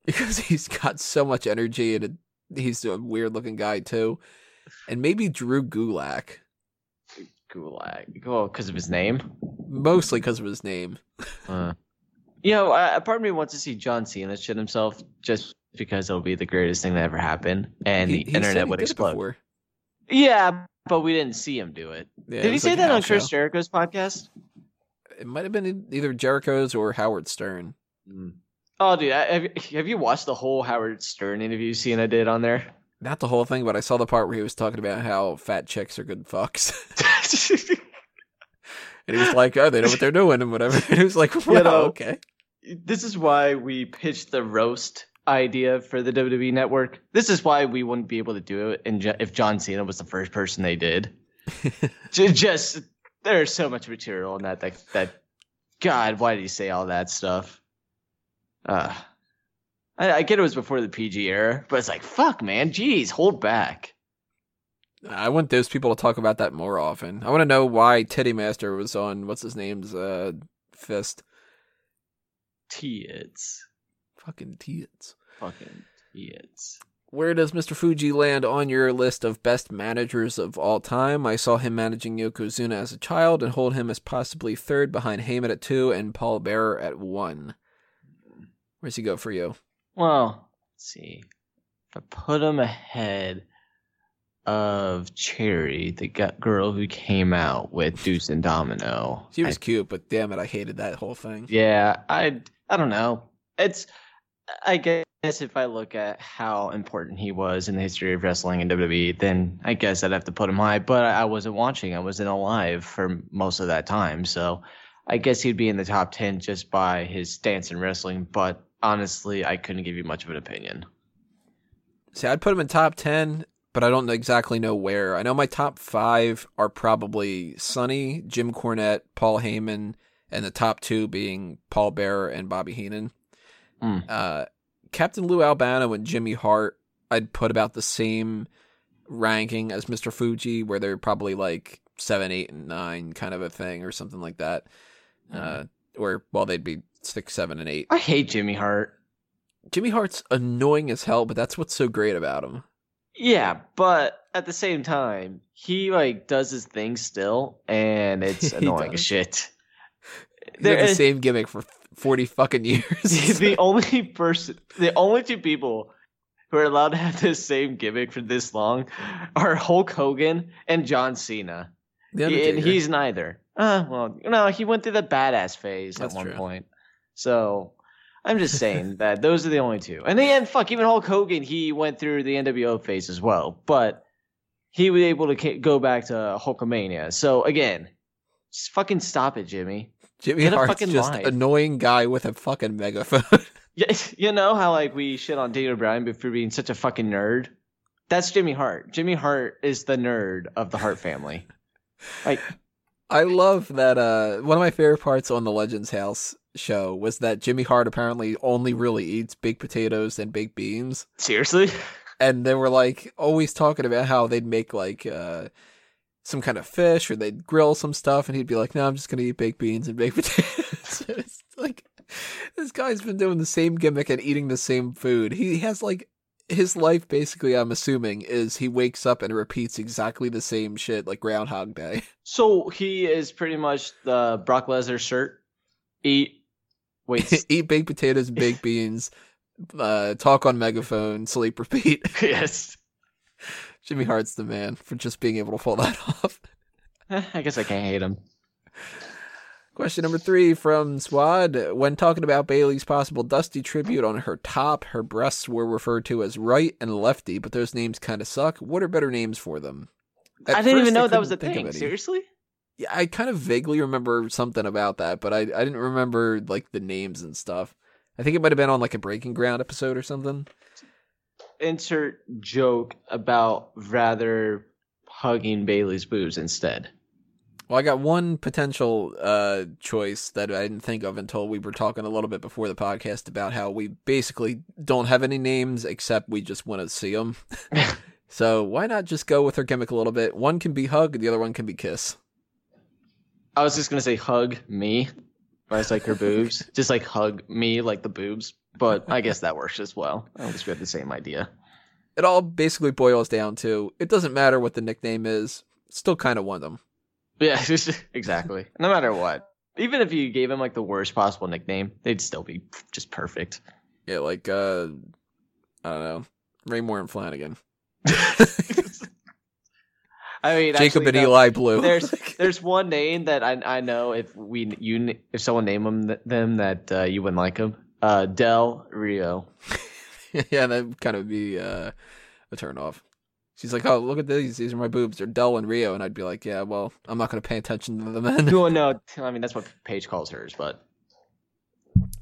because he's got so much energy and it, he's a weird looking guy too. And maybe Drew Gulak. Gulak. Oh, because of his name? Mostly because of his name. uh, you know, uh, part of me wants to see John Cena shit himself just because it'll be the greatest thing that ever happened and he, the he internet would explode. Yeah, but we didn't see him do it. Yeah, Did it he say like that on show. Chris Jericho's podcast? It might have been either Jericho's or Howard Stern. Mm. Oh, dude. I, have, have you watched the whole Howard Stern interview Cena did on there? Not the whole thing, but I saw the part where he was talking about how fat chicks are good fucks. And he was like, oh, they know what they're doing and whatever. And he was like, well, you know, okay. This is why we pitched the roast idea for the W W E Network. This is why we wouldn't be able to do it in jo- if John Cena was the first person they did. Just, there's so much material in that, that, that, God, why did he say all that stuff? Uh I, I get it was before the P G era, but it's like, fuck, man. Jeez, hold back. I want those people to talk about that more often. I want to know why Teddy Master was on, what's his name's uh, fist? Tits. Fucking tits. Fucking tits. where does Mister Fuji land on your list of best managers of all time? I saw him managing Yokozuna as a child and hold him as possibly third behind Heyman at two and Paul Bearer at one. Where's he go for you? Well, let's see. If I put him ahead of Cherry, the girl who came out with Deuce and Domino. She was I, cute, but damn it, I hated that whole thing. Yeah, I, I don't know. It's, I guess if I look at how important he was in the history of wrestling in W W E, then I guess I'd have to put him high, but I wasn't watching. I wasn't alive for most of that time, so I guess he'd be in the top ten just by his stance in wrestling, but honestly, I couldn't give you much of an opinion. See, I'd put him in top ten, but I don't exactly know where. I know my top five are probably Sonny, Jim Cornette, Paul Heyman, and the top two being Paul Bearer and Bobby Heenan. Mm. Uh, Captain Lou Albano and Jimmy Hart, I'd put about the same ranking as Mister Fuji, where they're probably like seven, eight, and nine kind of a thing or something like that. Mm. Uh, or, well, they'd be six, seven, and eight. I hate Jimmy Hart. Jimmy Hart's annoying as hell, but that's what's so great about him. Yeah, but at the same time, he like does his thing still, and it's annoying as shit. They're the same gimmick for forty fucking years. The only person, the only two people who are allowed to have this same gimmick for this long are Hulk Hogan and John Cena, the and he's neither. Uh, well, no, he went through the badass phase That's at one true. point, so. I'm just saying that those are the only two. And then, fuck, even Hulk Hogan, he went through the N W O phase as well. But he was able to go back to Hulkamania. So, again, just fucking stop it, Jimmy. Jimmy Get Hart's just an annoying guy with a fucking megaphone. You know how, like, we shit on Daniel Bryan for being such a fucking nerd? That's Jimmy Hart. Jimmy Hart is the nerd of the Hart family. Like, I love that uh, one of my favorite parts on the Legends House show was that Jimmy Hart apparently only really eats baked potatoes and baked beans. Seriously? And they were like always talking about how they'd make like uh, some kind of fish or they'd grill some stuff and he'd be like, no, I'm just going to eat baked beans and baked potatoes. It's like this guy's been doing the same gimmick and eating the same food. He has like his life basically, I'm assuming, is he wakes up and repeats exactly the same shit like Groundhog Day. So he is pretty much the Brock Lesnar shirt. Eat. Wait, eat baked potatoes and baked beans, uh, talk on megaphone, sleep, repeat. Yes. Jimmy Hart's the man for just being able to pull that off. I guess I can't hate him. Question number three from Swad. When talking about Bailey's possible Dusty tribute on her top, her breasts were referred to as right and lefty, but those names kind of suck. What are better names for them? At I didn't even know that was a thing. Seriously? Yeah, I kind of vaguely remember something about that, but I I didn't remember like the names and stuff. I think it might have been on like a Breaking Ground episode or something. Insert joke about rather hugging Bailey's boobs instead. Well, I got one potential uh, choice that I didn't think of until we were talking a little bit before the podcast about how we basically don't have any names except we just want to see them. So why not just go with her gimmick a little bit? One can be hug, the other one can be kiss. I was just going to say hug me, but it's like her boobs. Just like hug me like the boobs, but I guess that works as well. I guess we have the same idea. It all basically boils down to, it doesn't matter what the nickname is, still kind of want them. Yeah, exactly. No matter what. Even if you gave him like the worst possible nickname, they'd still be just perfect. Yeah, like, uh, I don't know, Raymore and Flanagan. I mean, Jacob actually, and no, Eli Blue. There's there's one name that I I know if we you if someone named them them that uh, you wouldn't like them. Uh, Del Rio. Yeah, that would kind of be uh, a turnoff. She's like, oh, look at these. These are my boobs. They're Del and Rio, and I'd be like, yeah, well, I'm not going to pay attention to the men. No, no. I mean, that's what Paige calls hers, but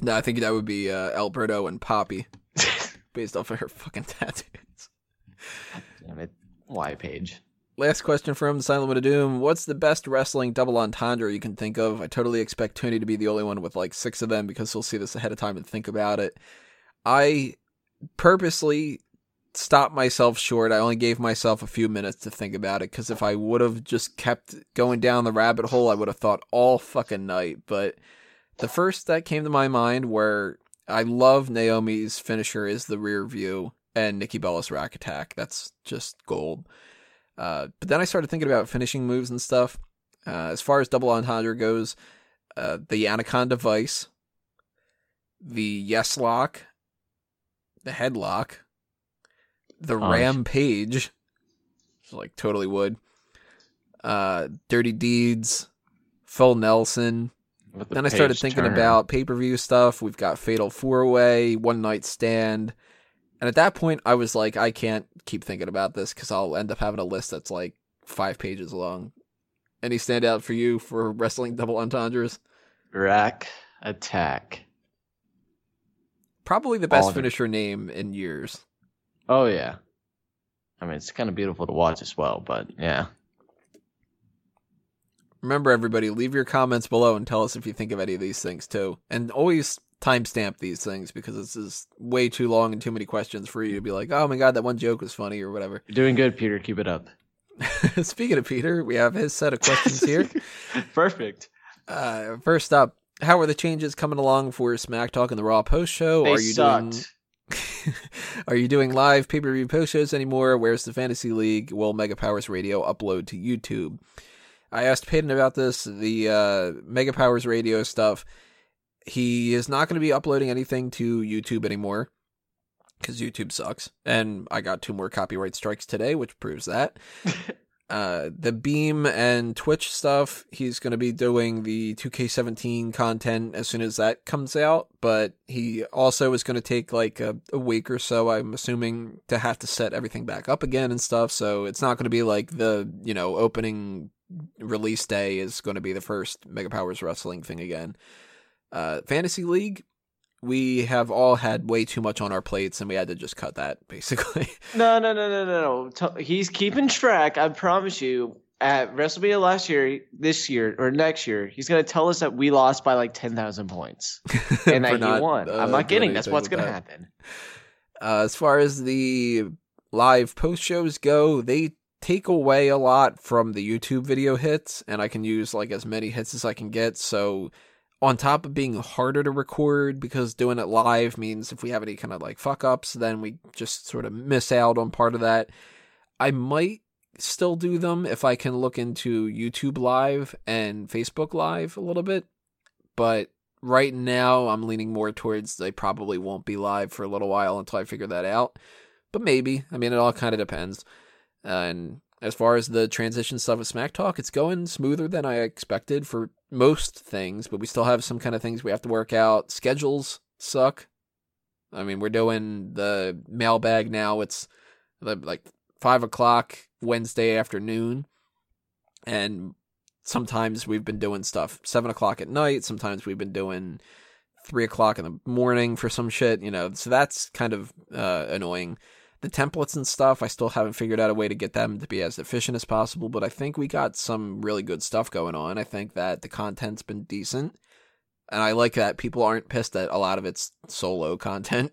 no, I think that would be uh, Alberto and Poppy, based off of her fucking tattoos. Damn it! Why Paige? Last question from Silent Wood of Doom. What's the best wrestling double entendre you can think of? I totally expect Tony to be the only one with like six of them because he'll see this ahead of time and think about it. I purposely stopped myself short. I only gave myself a few minutes to think about it because if I would have just kept going down the rabbit hole, I would have thought all fucking night. But the first that came to my mind where I love Naomi's finisher is the rear view. and Nikki Bella's rack attack. That's just gold. Uh, but then I started thinking about finishing moves and stuff. Uh, as far as double entendre goes, uh, the Anaconda Vice, the Yes Lock, the Headlock, the Gosh. Rampage, which, like, totally would, uh, Dirty Deeds, Full Nelson. Then I started thinking turn. about pay-per-view stuff. We've got Fatal Four-Way, One Night Stand. And at that point, I was like, I can't keep thinking about this because I'll end up having a list that's like five pages long. Any standout for you for wrestling double entendres? Rack attack. Probably the best All finisher name in years. Oh, yeah. I mean, it's kind of beautiful to watch as well, but yeah. Remember, everybody, leave your comments below and tell us if you think of any of these things, too. And always timestamp these things, because this is way too long and too many questions for you to be like, oh my god, that one joke was funny, or whatever. You're doing good, Peter. Keep it up. Speaking of Peter, we have his set of questions here. Perfect. Uh, first up, how are the changes coming along for Smack Talk and the Raw post show? They are you sucked. Doing... Are you doing live pay-per-view post shows anymore? Where's the Fantasy League? Will Mega Powers Radio upload to YouTube? I asked Peyton about this, the uh, Mega Powers Radio stuff. He is not going to be uploading anything to YouTube anymore because YouTube sucks. And I got two more copyright strikes today, which proves that. uh, the Beam and Twitch stuff, he's going to be doing the two K seventeen content as soon as that comes out. But he also is going to take like a, a week or so, I'm assuming, to have to set everything back up again and stuff. So it's not going to be like the, you know, opening... release day is going to be the first Mega Powers Wrestling thing again. Uh, Fantasy League, we have all had way too much on our plates, and we had to just cut that, basically. No, no, no, no, no, no. He's keeping track, I promise you. At WrestleMania last year, this year, or next year, he's going to tell us that we lost by like ten thousand points. And that not, he won. Uh, I'm not kidding. That's what's going to happen. Uh, as far as the live post shows go, they take away a lot from the YouTube video hits, and I can use like as many hits as I can get. So on top of being harder to record, because doing it live means if we have any kind of like fuck ups, then we just sort of miss out on part of that. I might still do them if I can look into YouTube Live and Facebook Live a little bit, but right now I'm leaning more towards they probably won't be live for a little while until I figure that out. But maybe, I mean, it all kind of depends. Uh, and as far as the transition stuff with Smack Talk, it's going smoother than I expected for most things, but we still have some kind of things we have to work out. Schedules suck. I mean, we're doing the mailbag now. It's like five o'clock Wednesday afternoon, and sometimes we've been doing stuff seven o'clock at night. Sometimes we've been doing three o'clock in the morning for some shit, you know, so that's kind of uh, annoying. The templates and stuff, I still haven't figured out a way to get them to be as efficient as possible, but I think we got some really good stuff going on. I think that the content's been decent, and I like that people aren't pissed that a lot of it's solo content,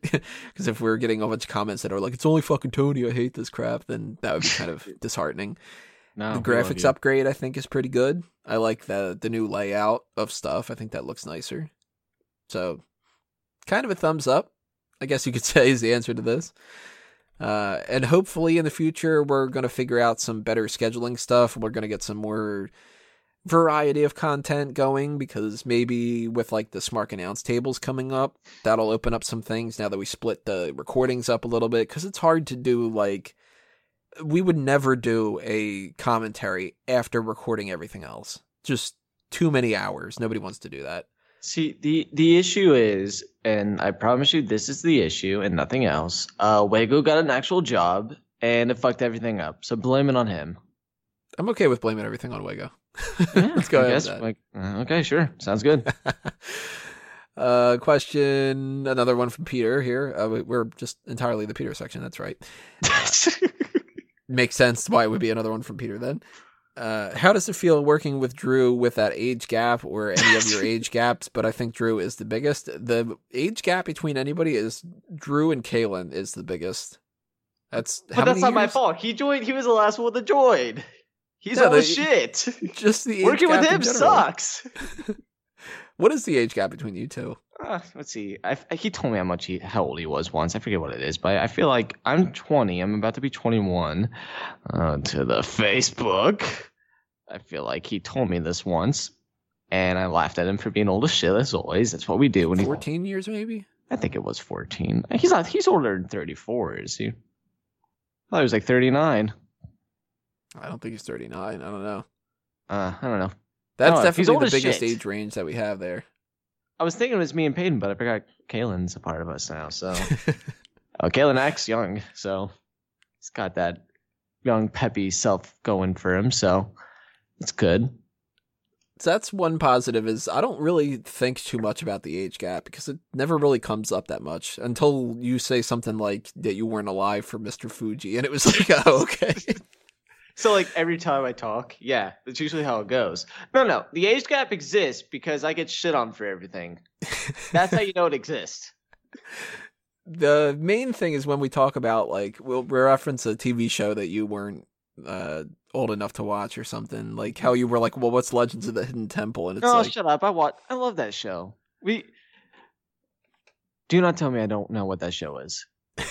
because if we're getting a bunch of comments that are like, it's only fucking Tony, I hate this crap, then that would be kind of disheartening. No, the graphics upgrade, I think, is pretty good. I like the the new layout of stuff. I think that looks nicer. So, kind of a thumbs up, I guess you could say, is the answer to this. Uh, and hopefully in the future, we're going to figure out some better scheduling stuff. We're going to get some more variety of content going, because maybe with like the Smark Announce tables coming up, that'll open up some things now that we split the recordings up a little bit, because it's hard to do. Like, we would never do a commentary after recording everything else. Just too many hours. Nobody wants to do that. See, the, the issue is, and I promise you this is the issue and nothing else, uh, Wago got an actual job and it fucked everything up. So blame it on him. I'm okay with blaming everything on Wago. Yeah, let's go I ahead guess, with that. Like, okay, sure. Sounds good. uh, question, another one from Peter here. Uh, we, we're just entirely the Peter section. That's right. Uh, makes sense why it would be another one from Peter then. Uh, how does it feel working with Drew with that age gap, or any of your age gaps? But I think Drew is the biggest. The age gap between anybody is Drew and Kalen is the biggest. That's but how that's many not years? My fault. He joined. He was the last one to join. He's no, all the shit. Just the age working gap with him sucks. What is the age gap between you two? Uh, let's see. I, he told me how much he, how old he was once. I forget what it is, but I feel like I'm twenty. I'm about to be twenty-one. Uh, to the Facebook. I feel like he told me this once, and I laughed at him for being old as shit, as always. That's what we do. When fourteen he, years, maybe? I think it was fourteen. He's not. He's older than thirty-four, is he? I thought he was like thirty-nine. I don't think he's thirty-nine. I don't know. Uh, I don't know. That's no, definitely the biggest shit. Age range that we have there. I was thinking it was me and Peyton, but I forgot Kaylin's a part of us now. So, oh, Kaylin acts young, so he's got that young, peppy self going for him. So it's good. So that's one positive is I don't really think too much about the age gap because it never really comes up that much until you say something like that you weren't alive for Mister Fuji, and it was like, oh, okay. So, like, every time I talk, yeah, that's usually how it goes. No, no, the age gap exists because I get shit on for everything. That's how you know it exists. The main thing is when we talk about, like, we'll reference a T V show that you weren't uh, old enough to watch or something. Like, how you were like, well, what's Legends of the Hidden Temple? And it's no, like... shut up. I watch. I love that show. We Do not tell me I don't know what that show is. I-,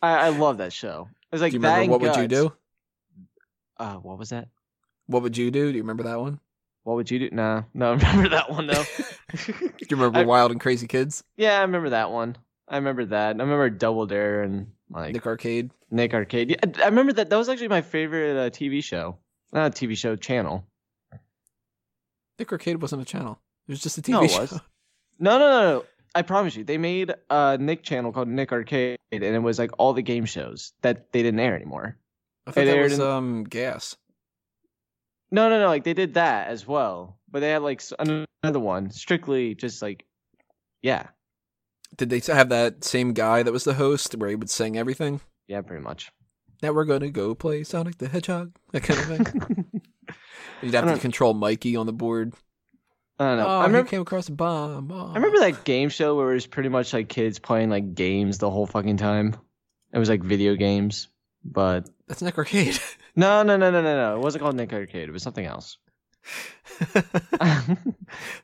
I love that show. It was like, do you remember What Guts. Would You Do? Uh, what was that? What Would You Do? Do you remember that one? What Would You Do? Nah, no, I remember that one, though. Do you remember I, Wild and Crazy Kids? Yeah, I remember that one. I remember that. I remember Double Dare and like Nick Arcade. Nick Arcade. Yeah, I remember that. That was actually my favorite uh, T V show. Not a T V show, channel. Nick Arcade wasn't a channel. It was just a T V no, it show. Was. No, no, no, no. I promise you. They made a Nick channel called Nick Arcade, and it was like all the game shows that they didn't air anymore. I thought there was in... um gas. No, no, no. Like they did that as well, but they had like another one, strictly just like, yeah. Did they have that same guy that was the host where he would sing everything? Yeah, pretty much. Now we're gonna go play Sonic the Hedgehog. That kind of thing. You'd have to know. Control Mikey on the board. I don't know. Oh, I remember he came across a bomb. Oh. I remember that game show where it was pretty much like kids playing like games the whole fucking time. It was like video games, but. That's Nick Arcade. No, no, no, no, no, no. It wasn't called Nick Arcade. It was something else.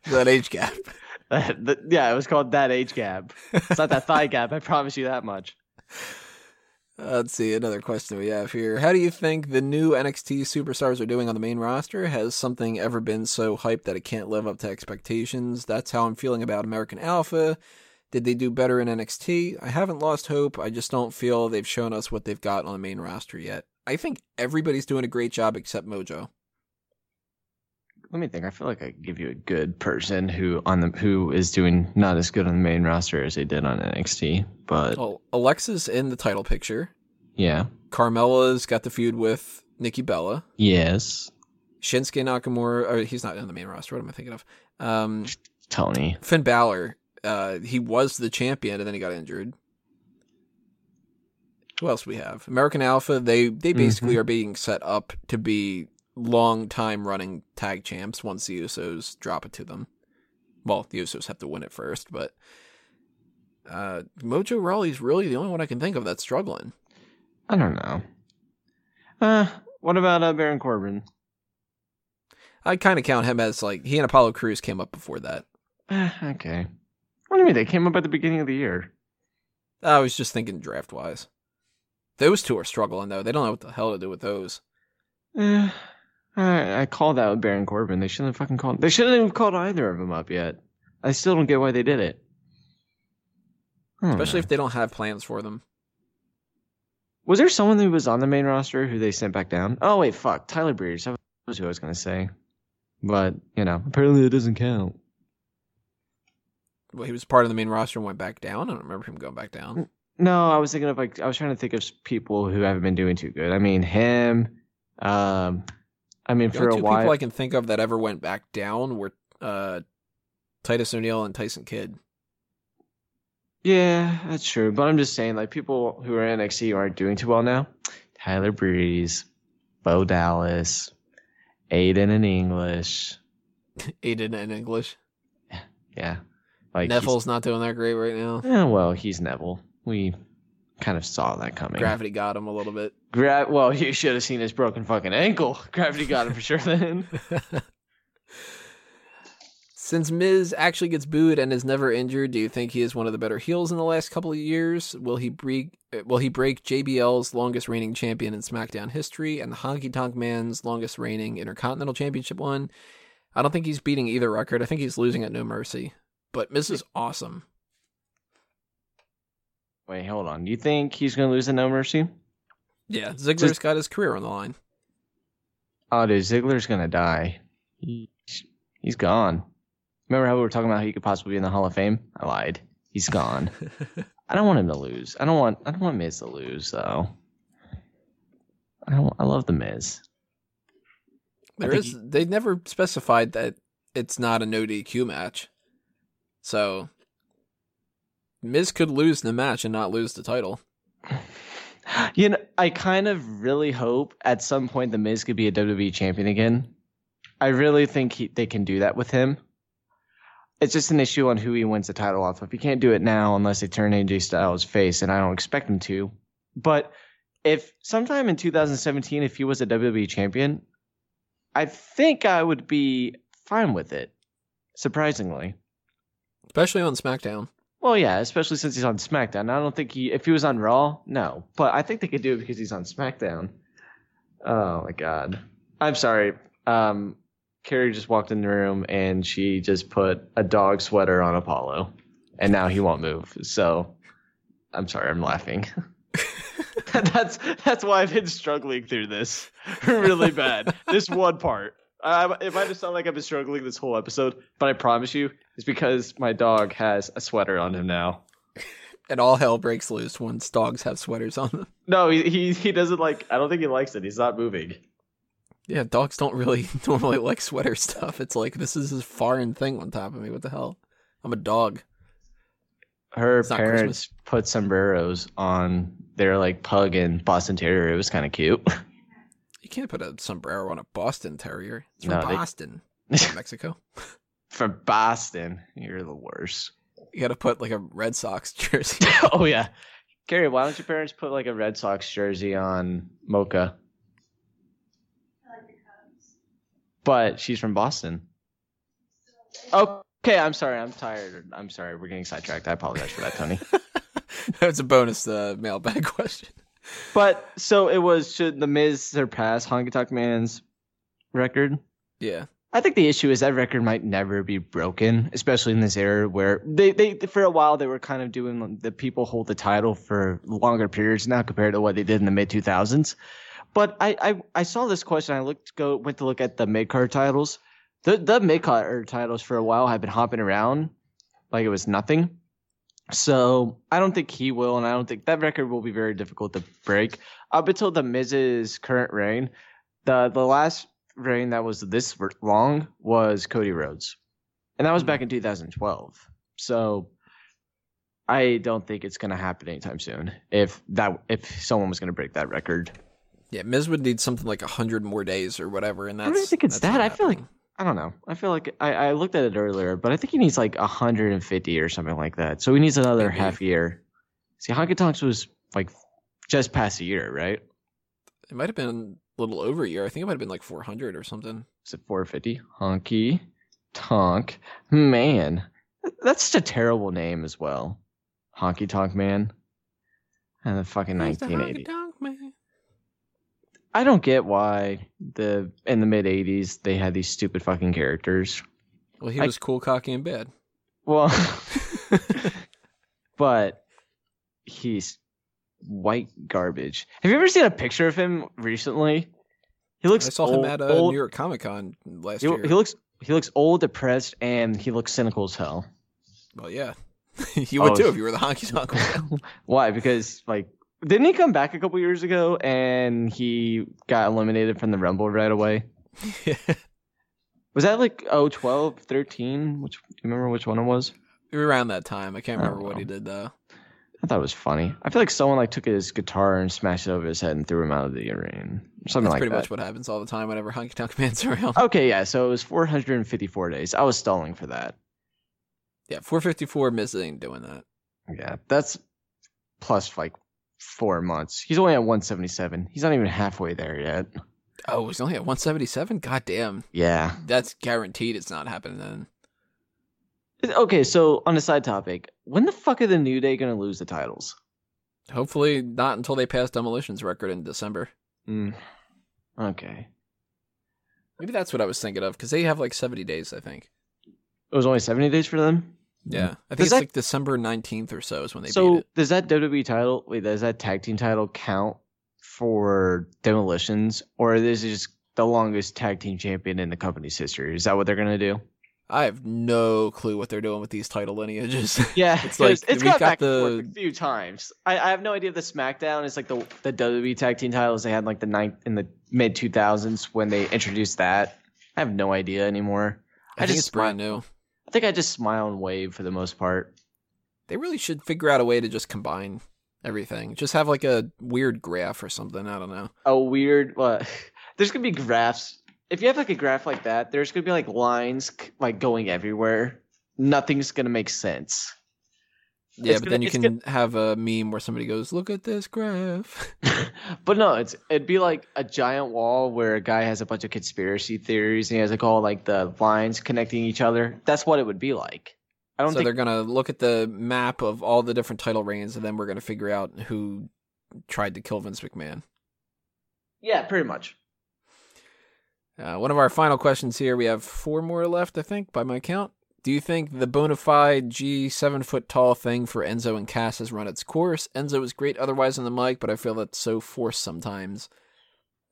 That age gap. Uh, the, yeah, it was called that age gap. It's not that thigh gap. I promise you that much. Uh, let's see. Another question we have here. How do you think the new N X T superstars are doing on the main roster? Has something ever been so hyped that it can't live up to expectations? That's how I'm feeling about American Alpha. Did they do better in N X T? I haven't lost hope. I just don't feel they've shown us what they've got on the main roster yet. I think everybody's doing a great job except Mojo. Let me think. I feel like I could give you a good person who on the who is doing not as good on the main roster as they did on N X T. But well, Alexa's in the title picture. Yeah. Carmella's got the feud with Nikki Bella. Yes. Shinsuke Nakamura. Or he's not on the main roster. What am I thinking of? Um, Tony. Finn Balor. Uh, he was the champion, and then he got injured. Who else we have? American Alpha, they they basically mm-hmm. are being set up to be long-time running tag champs once the Usos drop it to them. Well, the Usos have to win it first, but uh, Mojo Rawley's really the only one I can think of that's struggling. I don't know. Uh, what about uh, Baron Corbin? I kind of count him as, like, he and Apollo Crews came up before that. Uh, okay. What do you mean? They came up at the beginning of the year. I was just thinking draft-wise. Those two are struggling, though. They don't know what the hell to do with those. Eh, I, I called out with Baron Corbin. They shouldn't have fucking called... They shouldn't have called either of them up yet. I still don't get why they did it. Especially know. If they don't have plans for them. Was there someone who was on the main roster who they sent back down? Oh, wait, fuck. Tyler Breeze. That was who I was going to say. But, you know, apparently it doesn't count. Well, he was part of the main roster and went back down. I don't remember him going back down. No, I was thinking of like I was trying to think of people who haven't been doing too good. I mean him. Um, I mean the for a while. People I can think of that ever went back down were uh, Titus O'Neil and Tyson Kidd. Yeah, that's true. But I'm just saying like people who are in N X T aren't doing too well now. Tyler Breeze, Bo Dallas, Aiden in English. Aiden in English. Yeah. Like Neville's not doing that great right now. Yeah, well, he's Neville. We kind of saw that coming. Gravity got him a little bit. Gra- well, you should have seen his broken fucking ankle. Gravity got him for sure then. Since Miz actually gets booed and is never injured, do you think he is one of the better heels in the last couple of years? Will he break, will he break J B L's longest reigning champion in SmackDown history and the Honky Tonk Man's longest reigning Intercontinental Championship one? I don't think he's beating either record. I think he's losing at No Mercy. But Miz is awesome. Wait, hold on. You think he's going to lose at No Mercy? Yeah, Ziggler's Just... got his career on the line. Oh, dude, Ziggler's going to die. He... He's gone. Remember how we were talking about how he could possibly be in the Hall of Fame? I lied. He's gone. I don't want him to lose. I don't want I don't want Miz to lose, though. I don't I love the Miz. There is he, they never specified that it's not a no D Q match. So Miz could lose the match and not lose the title. You know, I kind of really hope at some point the Miz could be a W W E champion again. I really think he, they can do that with him. It's just an issue on who he wins the title off of. He can't do it now unless they turn A J Styles face, and I don't expect him to. But if sometime in two thousand seventeen, if he was a W W E champion, I think I would be fine with it, surprisingly. Especially on SmackDown. Well, yeah, especially since he's on SmackDown. I don't think he – if he was on Raw, no. But I think they could do it because he's on SmackDown. Oh, my God. I'm sorry. Um, Carrie just walked in the room and she just put a dog sweater on Apollo and now he won't move. So I'm sorry, I'm laughing. that's that's why I've been struggling through this really bad. This one part. I, it might have sounded like I've been struggling this whole episode, but I promise you it's because my dog has a sweater on him now. And all hell breaks loose once dogs have sweaters on them. No, he he, he doesn't like, I don't think he likes it. He's not moving. Yeah, dogs don't really normally like sweater stuff. It's like, this is this foreign thing on top of me. What the hell? I'm a dog. Her parents Christmas. Put sombreros on their like pug and Boston Terrier. It was kind of cute. You can't put a sombrero on a Boston Terrier. It's from no, Boston, they... from Mexico. From Boston, you're the worst. You got to put like a Red Sox jersey. Oh, yeah. Carrie, why don't your parents put like a Red Sox jersey on Mocha? But she's from Boston. Okay, I'm sorry. I'm tired. I'm sorry. We're getting sidetracked. I apologize for that, Tony. That's a bonus uh, mailbag question. But so it was, should The Miz surpass Honky Tonk Man's record? Yeah. I think the issue is that record might never be broken, especially in this era where they, they for a while they were kind of doing the people hold the title for longer periods now compared to what they did in the mid two thousands. But I, I, I saw this question. I looked go went to look at the mid-card titles. The the mid-card titles for a while have been hopping around like it was nothing. So I don't think he will, and I don't think that record will be very difficult to break. Up until the Miz's current reign, the, the last reign that was this long was Cody Rhodes. And that was back in two thousand twelve. So I don't think it's going to happen anytime soon if that if someone was going to break that record. Yeah, Miz would need something like one hundred more days or whatever, and that's... I don't think it's that. I feel like... I don't know. I feel like... I, I looked at it earlier, but I think he needs like one hundred fifty or something like that. So he needs another Maybe. half year. See, Honky Tonks was like just past a year, right? It might have been a little over a year. I think it might have been like four hundred or something. Is it four fifty? Honky Tonk Man. That's such a terrible name as well. Honky Tonk Man. And the fucking nineteen eighty. Honky Tonk Man. I don't get why the in the mid eighties they had these stupid fucking characters. Well, he I, was cool, cocky, and bad. Well, but he's white garbage. Have you ever seen a picture of him recently? He looks. I saw old, him at a New York Comic Con last he, year. He looks he looks old, depressed, and he looks cynical as hell. Well, yeah, you would oh, too if you were the Honky Tonk Man. Why? Because like. Didn't he come back a couple years ago and he got eliminated from the Rumble right away? Yeah. Was that like oh twelve, thirteen? Which, do you remember which one it was? Around that time. I can't remember I what he did though. I thought it was funny. I feel like someone like took his guitar and smashed it over his head and threw him out of the arena. Something That's like pretty that. Much what happens all the time whenever Honky Tonk Man's around. Okay, yeah. So it was four hundred fifty-four days. I was stalling for that. Yeah, four fifty-four missing doing that. Yeah, that's plus like. Four months. He's only at one seventy-seven. He's not even halfway there yet. Oh, he's only at one seventy-seven? God damn. Yeah. That's guaranteed it's not happening then. Okay, so on a side topic, when the fuck are the New Day going to lose the titles? Hopefully not until they pass Demolition's record in December. Mm. Okay. Maybe that's what I was thinking of, because they have like seventy days, I think. It was only seventy days for them? Yeah. I think does it's that... like December nineteenth or so is when they so beat it. So does that W W E title, wait, does that tag team title count for Demolition's, or is it just the longest tag team champion in the company's history? Is that what they're going to do? I have no clue what they're doing with these title lineages. Yeah, it's like it's gone back the... and forth a few times. I, I have no idea. The SmackDown is like the the W W E tag team titles they had in like the ninth in the mid two thousands when they introduced that. I have no idea anymore. I, I think just it's brand new. I think I just smile and wave for the most part. They really should figure out a way to just combine everything. Just have like a weird graph or something. I don't know. A weird. Uh, there's gonna be graphs. If you have like a graph like that, there's going to be like lines like going everywhere. Nothing's going to make sense. Yeah, it's but gonna, then you can gonna... have a meme where somebody goes, "Look at this graph." But no, it's it'd be like a giant wall where a guy has a bunch of conspiracy theories and he has like all like the lines connecting each other. That's what it would be like. I don't so think... they're going to look at the map of all the different title reigns and then we're going to figure out who tried to kill Vince McMahon. Yeah, pretty much. Uh, one of our final questions here. We have four more left, I think, by my count. Do you think the bona fide G seven foot tall thing for Enzo and Cass has run its course? Enzo is great otherwise on the mic, but I feel that's so forced sometimes.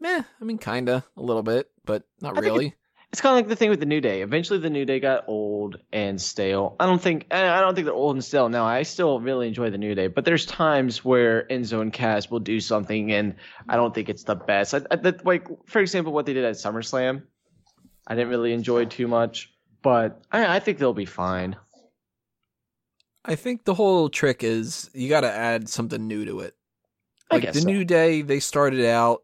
Meh, I mean, kinda, a little bit, but not I really. It's, it's kind of like the thing with the New Day. Eventually, the New Day got old and stale. I don't think I don't think they're old and stale now. I still really enjoy the New Day, but there's times where Enzo and Cass will do something, and I don't think it's the best. I, I, that, like for example, what they did at SummerSlam, I didn't really enjoy too much. But I, I think they'll be fine. I think the whole trick is you got to add something new to it. Like I guess the so. New Day, they started out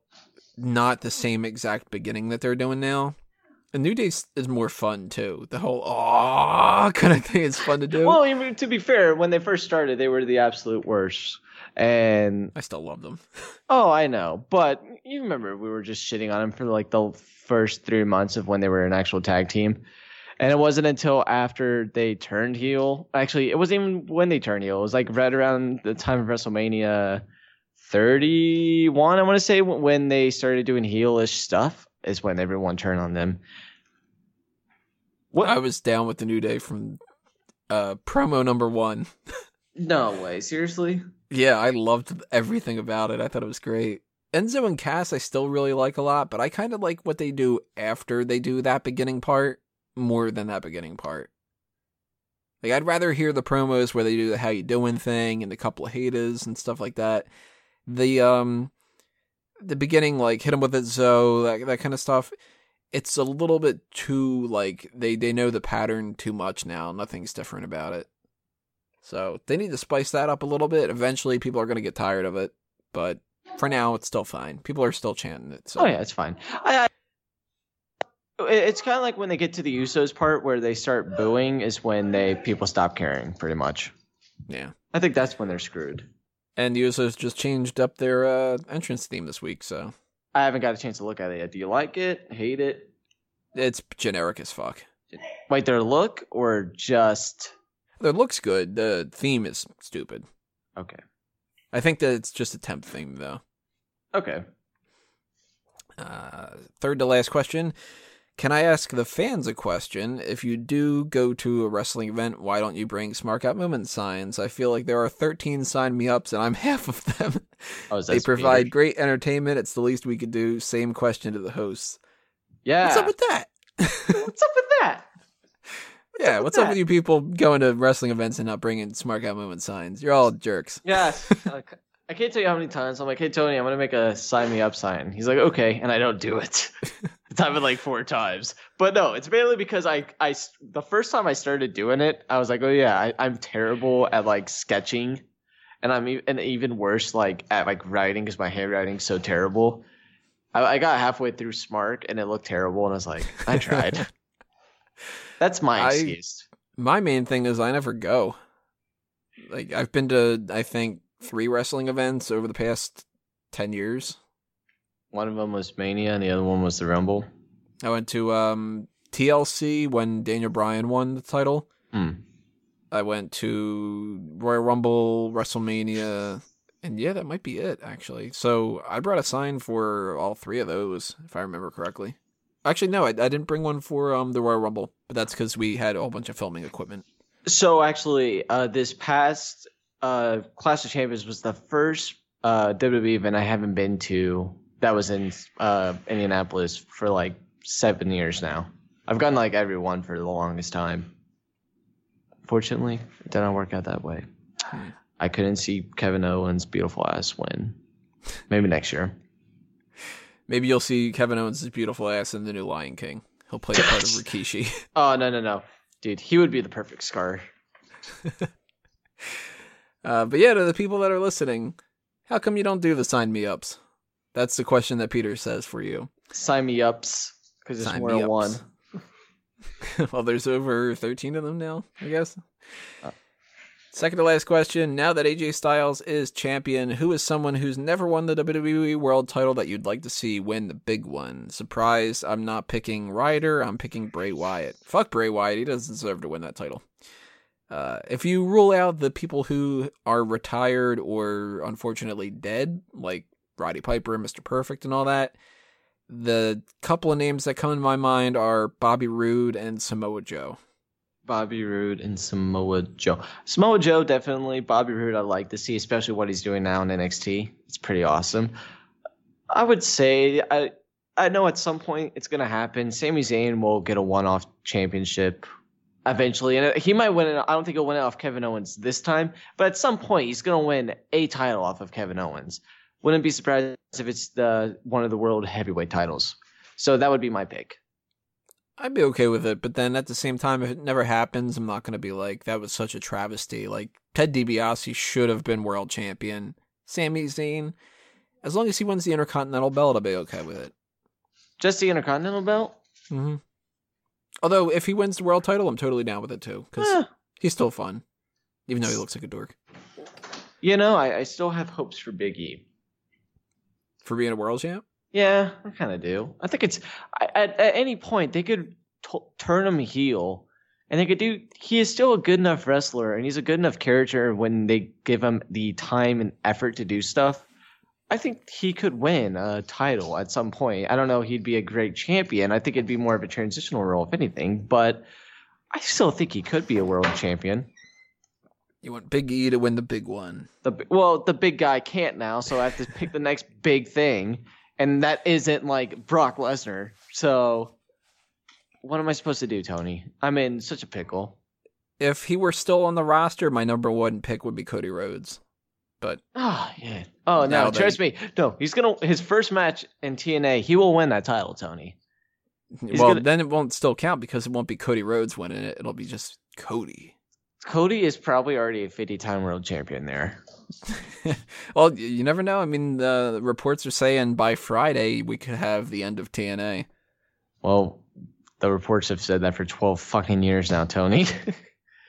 not the same exact beginning that they're doing now. And New Day is more fun too. The whole ah kind of thing is fun to do. Well, I mean, to be fair, when they first started, they were the absolute worst, and I still love them. Oh, I know, but you remember we were just shitting on them for like the first three months of when they were an actual tag team. And it wasn't until after they turned heel. Actually, it wasn't even when they turned heel. It was like right around the time of WrestleMania thirty-one, I want to say, when they started doing heelish stuff is when everyone turned on them. What? I was down with the New Day from uh, promo number one. No way. Seriously? Yeah, I loved everything about it. I thought it was great. Enzo and Cass I still really like a lot, but I kind of like what they do after they do that beginning part. More than that beginning part. Like, I'd rather hear the promos where they do the how you doing thing and a couple of haters and stuff like that. The um, the beginning, like, hit them with it, so that, that kind of stuff. It's a little bit too, like, they, they know the pattern too much now. Nothing's different about it. So they need to spice that up a little bit. Eventually, people are going to get tired of it. But for now, it's still fine. People are still chanting it. So. Oh, yeah, it's fine. I... I- It's kind of like when they get to the Usos part where they start booing is when they people stop caring, pretty much. Yeah. I think that's when they're screwed. And the Usos just changed up their uh, entrance theme this week, so. I haven't got a chance to look at it yet. Do you like it? Hate it? It's generic as fuck. Wait, their look or just... Their look's good. The theme is stupid. Okay. I think that it's just a temp theme, though. Okay. Uh, third to last question... Can I ask the fans a question? If you do go to a wrestling event, why don't you bring Smark Out Moment signs? I feel like there are thirteen sign me ups and I'm half of them. Oh, they provide weird? Great entertainment. It's the least we could do. Same question to the hosts. Yeah. What's up with that? What's up with that? What's yeah. Up with what's that? Up with you people going to wrestling events and not bringing Smark Out Moment signs? You're all jerks. Yeah. I can't tell you how many times I'm like, "Hey, Tony, I'm going to make a sign me up sign." He's like, "Okay," and I don't do it. It's happened like four times. But no, it's mainly because I, I, the first time I started doing it, I was like, oh, yeah, I, I'm terrible at like sketching. And I'm e- and even worse like at like writing because my handwriting's so terrible. I, I got halfway through Smark and it looked terrible. And I was like, I tried. That's my excuse. I, my main thing is I never go. Like I've been to, I think, three wrestling events over the past ten years. One of them was Mania and the other one was the Rumble. I went to um, T L C when Daniel Bryan won the title. Mm. I went to Royal Rumble, WrestleMania, and yeah, that might be it, actually. So I brought a sign for all three of those, if I remember correctly. Actually, no, I, I didn't bring one for um, the Royal Rumble, but that's because we had a whole bunch of filming equipment. So actually, uh, this past uh, Clash of Champions was the first uh, W W E event I haven't been to that was in uh, Indianapolis for like seven years now. I've gotten like every one for the longest time. Fortunately, it didn't work out that way. Hmm. I couldn't see Kevin Owens' beautiful ass win. Maybe next year. Maybe you'll see Kevin Owens' beautiful ass in the new Lion King. He'll play the part of Rikishi. Oh, no, no, no. Dude, he would be the perfect Scar. uh, but yeah, to the people that are listening, how come you don't do the sign me ups? That's the question that Peter says for you. Sign me ups, because it's more than one. Well, there's over thirteen of them now, I guess. Uh, Second to last question. Now that A J Styles is champion, who is someone who's never won the W W E World title that you'd like to see win the big one? Surprised I'm not picking Ryder. I'm picking Bray Wyatt. Fuck Bray Wyatt. He doesn't deserve to win that title. Uh, if you rule out the people who are retired or unfortunately dead, like Roddy Piper and Mister Perfect and all that, the couple of names that come in my mind are Bobby Roode and Samoa Joe. Bobby Roode and Samoa Joe. Samoa Joe, definitely. Bobby Roode, I like to see, especially what he's doing now in N X T. It's pretty awesome. I would say, I I know at some point it's going to happen. Sami Zayn will get a one-off championship eventually. And he might win it. I don't think he'll win it off Kevin Owens this time. But at some point, he's going to win a title off of Kevin Owens. Wouldn't be surprised if it's the one of the world heavyweight titles. So that would be my pick. I'd be okay with it, but then at the same time, if it never happens, I'm not going to be like, that was such a travesty. Like, Ted DiBiase should have been world champion. Sami Zayn, as long as he wins the Intercontinental belt, I'll be okay with it. Just the Intercontinental belt? Mm-hmm. Although, if he wins the world title, I'm totally down with it, too, because yeah. He's still fun, even though he looks like a dork. You know, I, I still have hopes for Big E. For being a world champ? Yeah, I kind of do. I think it's at, at any point they could t- turn him heel, and they could do. He is still a good enough wrestler, and he's a good enough character when they give him the time and effort to do stuff. I think he could win a title at some point. I don't know. He'd be a great champion. I think it'd be more of a transitional role, if anything. But I still think he could be a world champion. You want Big E to win the big one. The well, the big guy can't now, so I have to pick the next big thing. And that isn't like Brock Lesnar. So what am I supposed to do, Tony? I'm in such a pickle. If he were still on the roster, my number one pick would be Cody Rhodes. But oh, yeah. Oh, no, trust they... me. No, he's going to his first match in T N A. He will win that title, Tony. He's well, gonna... then it won't still count because it won't be Cody Rhodes winning it. It'll be just Cody. Cody is probably already a fifty-time world champion there. Well, you never know. I mean, the reports are saying by Friday we could have the end of T N A. Well, the reports have said that for twelve fucking years now, Tony.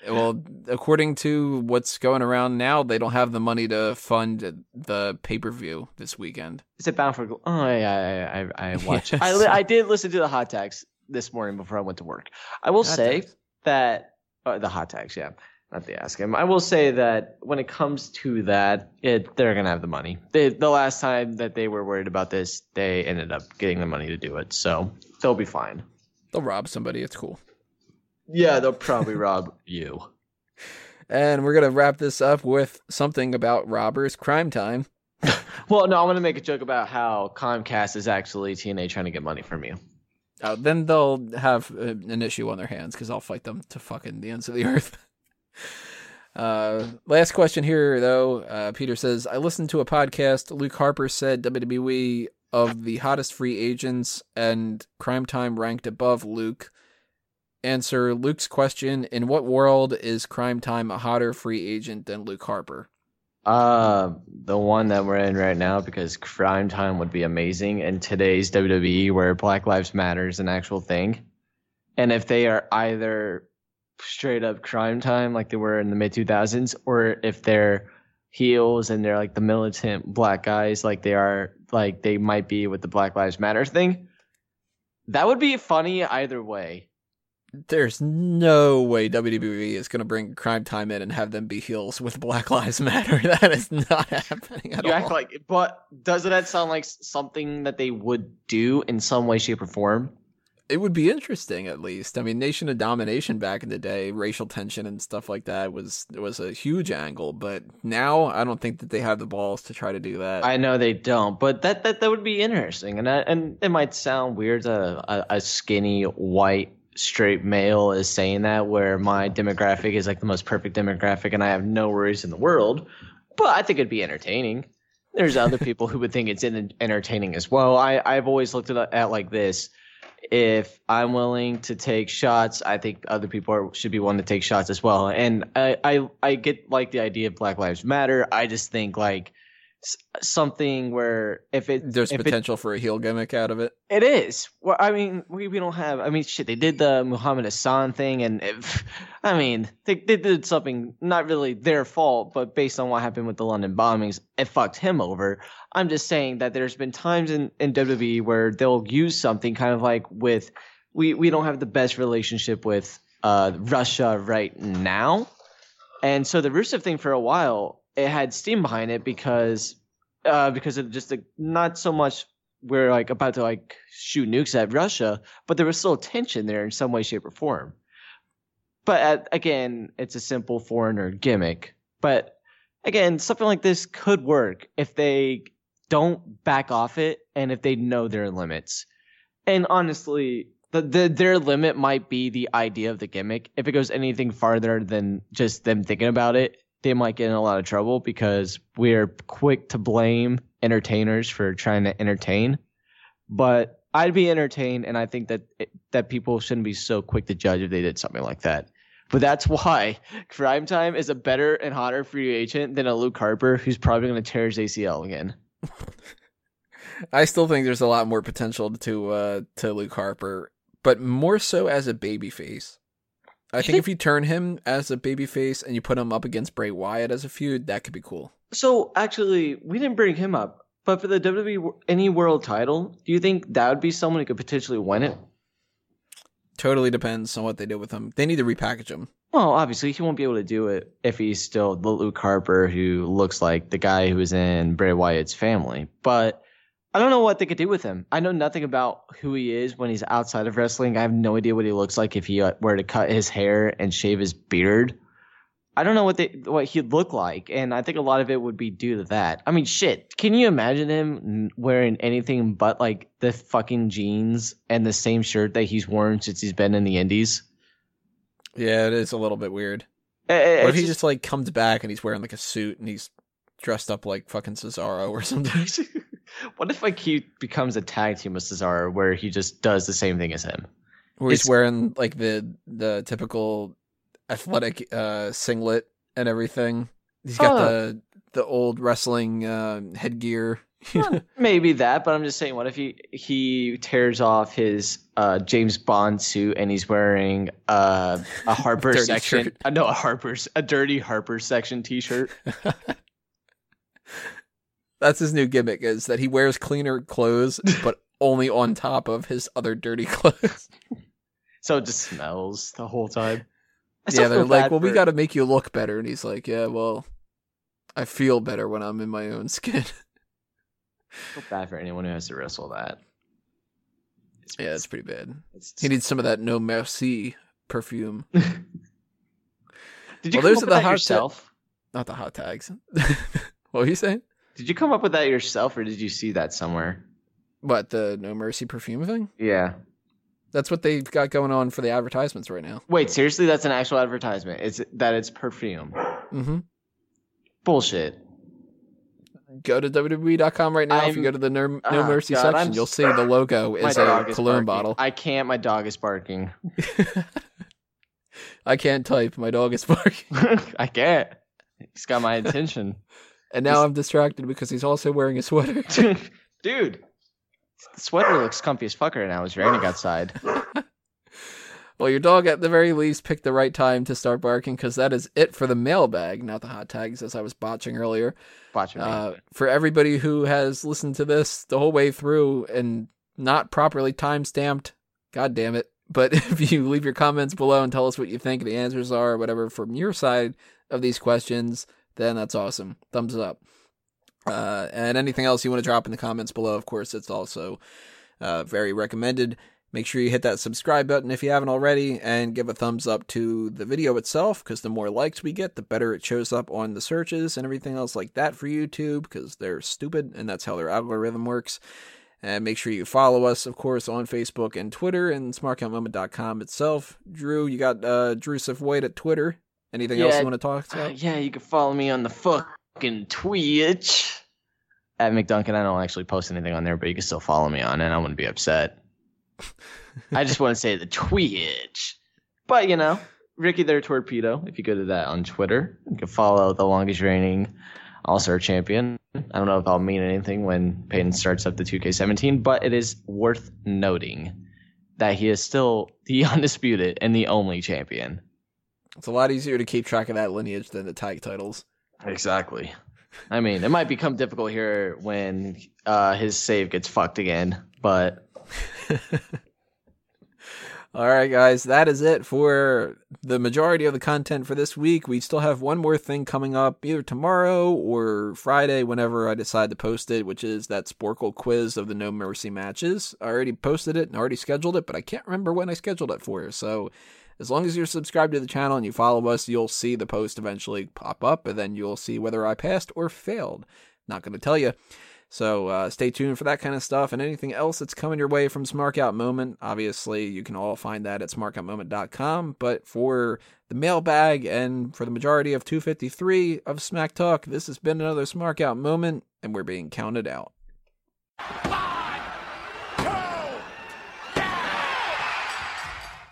Well, according to what's going around now, they don't have the money to fund the pay-per-view this weekend. Is it Bound for Glory? Oh, yeah, I, I, I watched yes. I, li- I did listen to the hot tags this morning before I went to work. I will hot say tags. that uh, the hot tags, yeah. Not to ask him. I will say that when it comes to that, it, they're going to have the money. They, the last time that they were worried about this, they ended up getting the money to do it. So they'll be fine. They'll rob somebody. It's cool. Yeah, they'll probably rob you. And we're going to wrap this up with something about robbers. Crime time. Well, no, I'm going to make a joke about how Comcast is actually T N A trying to get money from you. Uh, then they'll have an issue on their hands because I'll fight them to fucking the ends of the earth. Uh, last question here though. Uh, Peter says, I listened to a podcast. Luke Harper said W W E of the hottest free agents and Crime Time ranked above Luke. Answer Luke's question. In what world is Crime Time a hotter free agent than Luke Harper? Uh, the one that we're in right now, because Crime Time would be amazing in today's W W E where Black Lives Matter is an actual thing. And if they are either straight up Crime Time like they were in the mid two thousands, or if they're heels and they're like the militant black guys like they are, like they might be with the Black Lives Matter thing, that would be funny either way. there's no way W W E is going to bring Crime Time in and have them be heels with Black Lives Matter. That is not happening at you all. Act like, but doesn't that sound like something that they would do in some way, shape, or form? It would be interesting, at least. I mean, Nation of Domination back in the day, racial tension and stuff like that was was a huge angle. But now I don't think that they have the balls to try to do that. I know they don't, but that that, that would be interesting. And I, and it might sound weird that a, a skinny white straight male is saying that, where my demographic is like the most perfect demographic and I have no worries in the world, but I think it'd be entertaining. There's other people who would think it's in, entertaining as well. I, I've always looked at it at like this. If I'm willing to take shots, I think other people are, should be willing to take shots as well. And I, I, I get like the idea of Black Lives Matter. I just think like something where if it there's if potential it, for a heel gimmick out of it. It is. Well, I mean, we, we don't have. I mean, shit. They did the Muhammad Hassan thing, and if, I mean, they they did something not really their fault, but based on what happened with the London bombings, it fucked him over. I'm just saying that there's been times in, in W W E where they'll use something kind of like with we we don't have the best relationship with uh, Russia right now, and so the Rusev thing for a while. It had steam behind it because uh, because of just like, not so much we're like about to like shoot nukes at Russia, but there was still tension there in some way, shape, or form. But at, again, it's a simple foreigner gimmick. But again, something like this could work if they don't back off it and if they know their limits. And honestly, the, the their limit might be the idea of the gimmick. If it goes anything farther than just them thinking about it, they might get in a lot of trouble because we're quick to blame entertainers for trying to entertain. But I'd be entertained, and I think that it, that people shouldn't be so quick to judge if they did something like that. But that's why Crime Time is a better and hotter free agent than a Luke Harper who's probably going to tear his A C L again. I still think there's a lot more potential to uh, to Luke Harper, but more so as a babyface. I think if you turn him as a babyface and you put him up against Bray Wyatt as a feud, that could be cool. So, actually, we didn't bring him up, but for the W W E any world title, do you think that would be someone who could potentially win it? Totally depends on what they do with him. They need to repackage him. Well, obviously, he won't be able to do it if he's still the Luke Harper who looks like the guy who was in Bray Wyatt's family. But I don't know what they could do with him. I know nothing about who he is when he's outside of wrestling. I have no idea what he looks like if he were to cut his hair and shave his beard. I don't know what they, what he'd look like, and I think a lot of it would be due to that. I mean, shit, can you imagine him wearing anything but like the fucking jeans and the same shirt that he's worn since he's been in the indies? Yeah, it is a little bit weird. It, it, what if he just, just like comes back and he's wearing like a suit and he's dressed up like fucking Cesaro or something? What if like he becomes a tag team with Cesaro where he just does the same thing as him? Where he's wearing like the the typical athletic uh, singlet and everything. He's got uh, the the old wrestling uh, headgear. Well, maybe that, but I'm just saying, what if he, he tears off his uh, James Bond suit and he's wearing uh, a Harper section? Uh, no, a Harper's a dirty Harper section T-shirt. That's his new gimmick, is that he wears cleaner clothes, but only on top of his other dirty clothes. So it just smells the whole time. Yeah, they're like, well, for... we got to make you look better. And he's like, yeah, well, I feel better when I'm in my own skin. I feel bad for anyone who has to wrestle that. It's, yeah, it's pretty bad. It's just... He needs some of that No Merci perfume. Did you well, come up with that yourself? Ta- Not the hot tags. What were you saying? Did you come up with that yourself, or did you see that somewhere? What, the No Mercy perfume thing? Yeah. That's what they've got going on for the advertisements right now. Wait, seriously? That's an actual advertisement? It's that it's perfume? Mm-hmm. Bullshit. Go to W W E dot com right now. I'm, if you go to the No, no oh, Mercy God, section, I'm, you'll see the logo is a is cologne barking. bottle. I can't. My dog is barking. I can't type. My dog is barking. I can't. He's got my attention. And now I'm distracted because he's also wearing a sweater. Dude, the sweater looks comfy as fuck right now. It's raining outside. Well, your dog at the very least picked the right time to start barking, because that is it for the mailbag, not the hot tags, as I was botching earlier. Botching. Uh, for everybody who has listened to this the whole way through and not properly time-stamped, God damn it. But if you leave your comments below and tell us what you think the answers are or whatever from your side of these questions, then that's awesome. Thumbs up. Uh, and anything else you want to drop in the comments below, of course, it's also uh, very recommended. Make sure you hit that subscribe button if you haven't already and give a thumbs up to the video itself, because the more likes we get, the better it shows up on the searches and everything else like that for YouTube, because they're stupid and that's how their algorithm works. And make sure you follow us, of course, on Facebook and Twitter and Smart Count Moment dot com itself. Drew, you got uh, Drew White at Twitter. Anything yeah, else you want to talk about? Uh, yeah, you can follow me on the fucking Twitch at McDuncan. I don't actually post anything on there, but you can still follow me on it. I wouldn't be upset. I just want to say the Twitch. But, you know, Ricky their Torpedo, if you go to that on Twitter, you can follow the longest reigning All-Star champion. I don't know if I'll mean anything when Peyton starts up the two K seventeen, but it is worth noting that he is still the undisputed and the only champion. It's a lot easier to keep track of that lineage than the tag titles. Exactly. I mean, it might become difficult here when uh, his save gets fucked again, but... All right, guys, that is it for the majority of the content for this week. We still have one more thing coming up either tomorrow or Friday, whenever I decide to post it, which is that Sporkle quiz of the No Mercy matches. I already posted it and already scheduled it, but I can't remember when I scheduled it for. So as long as you're subscribed to the channel and you follow us, you'll see the post eventually pop up, and then you'll see whether I passed or failed. Not going to tell you. So uh, stay tuned for that kind of stuff and anything else that's coming your way from Smark Out Moment. Obviously, you can all find that at Smart Out Moment dot com. But for the mailbag and for the majority of two fifty-three of Smack Talk, this has been another Smark Out Moment, and we're being counted out.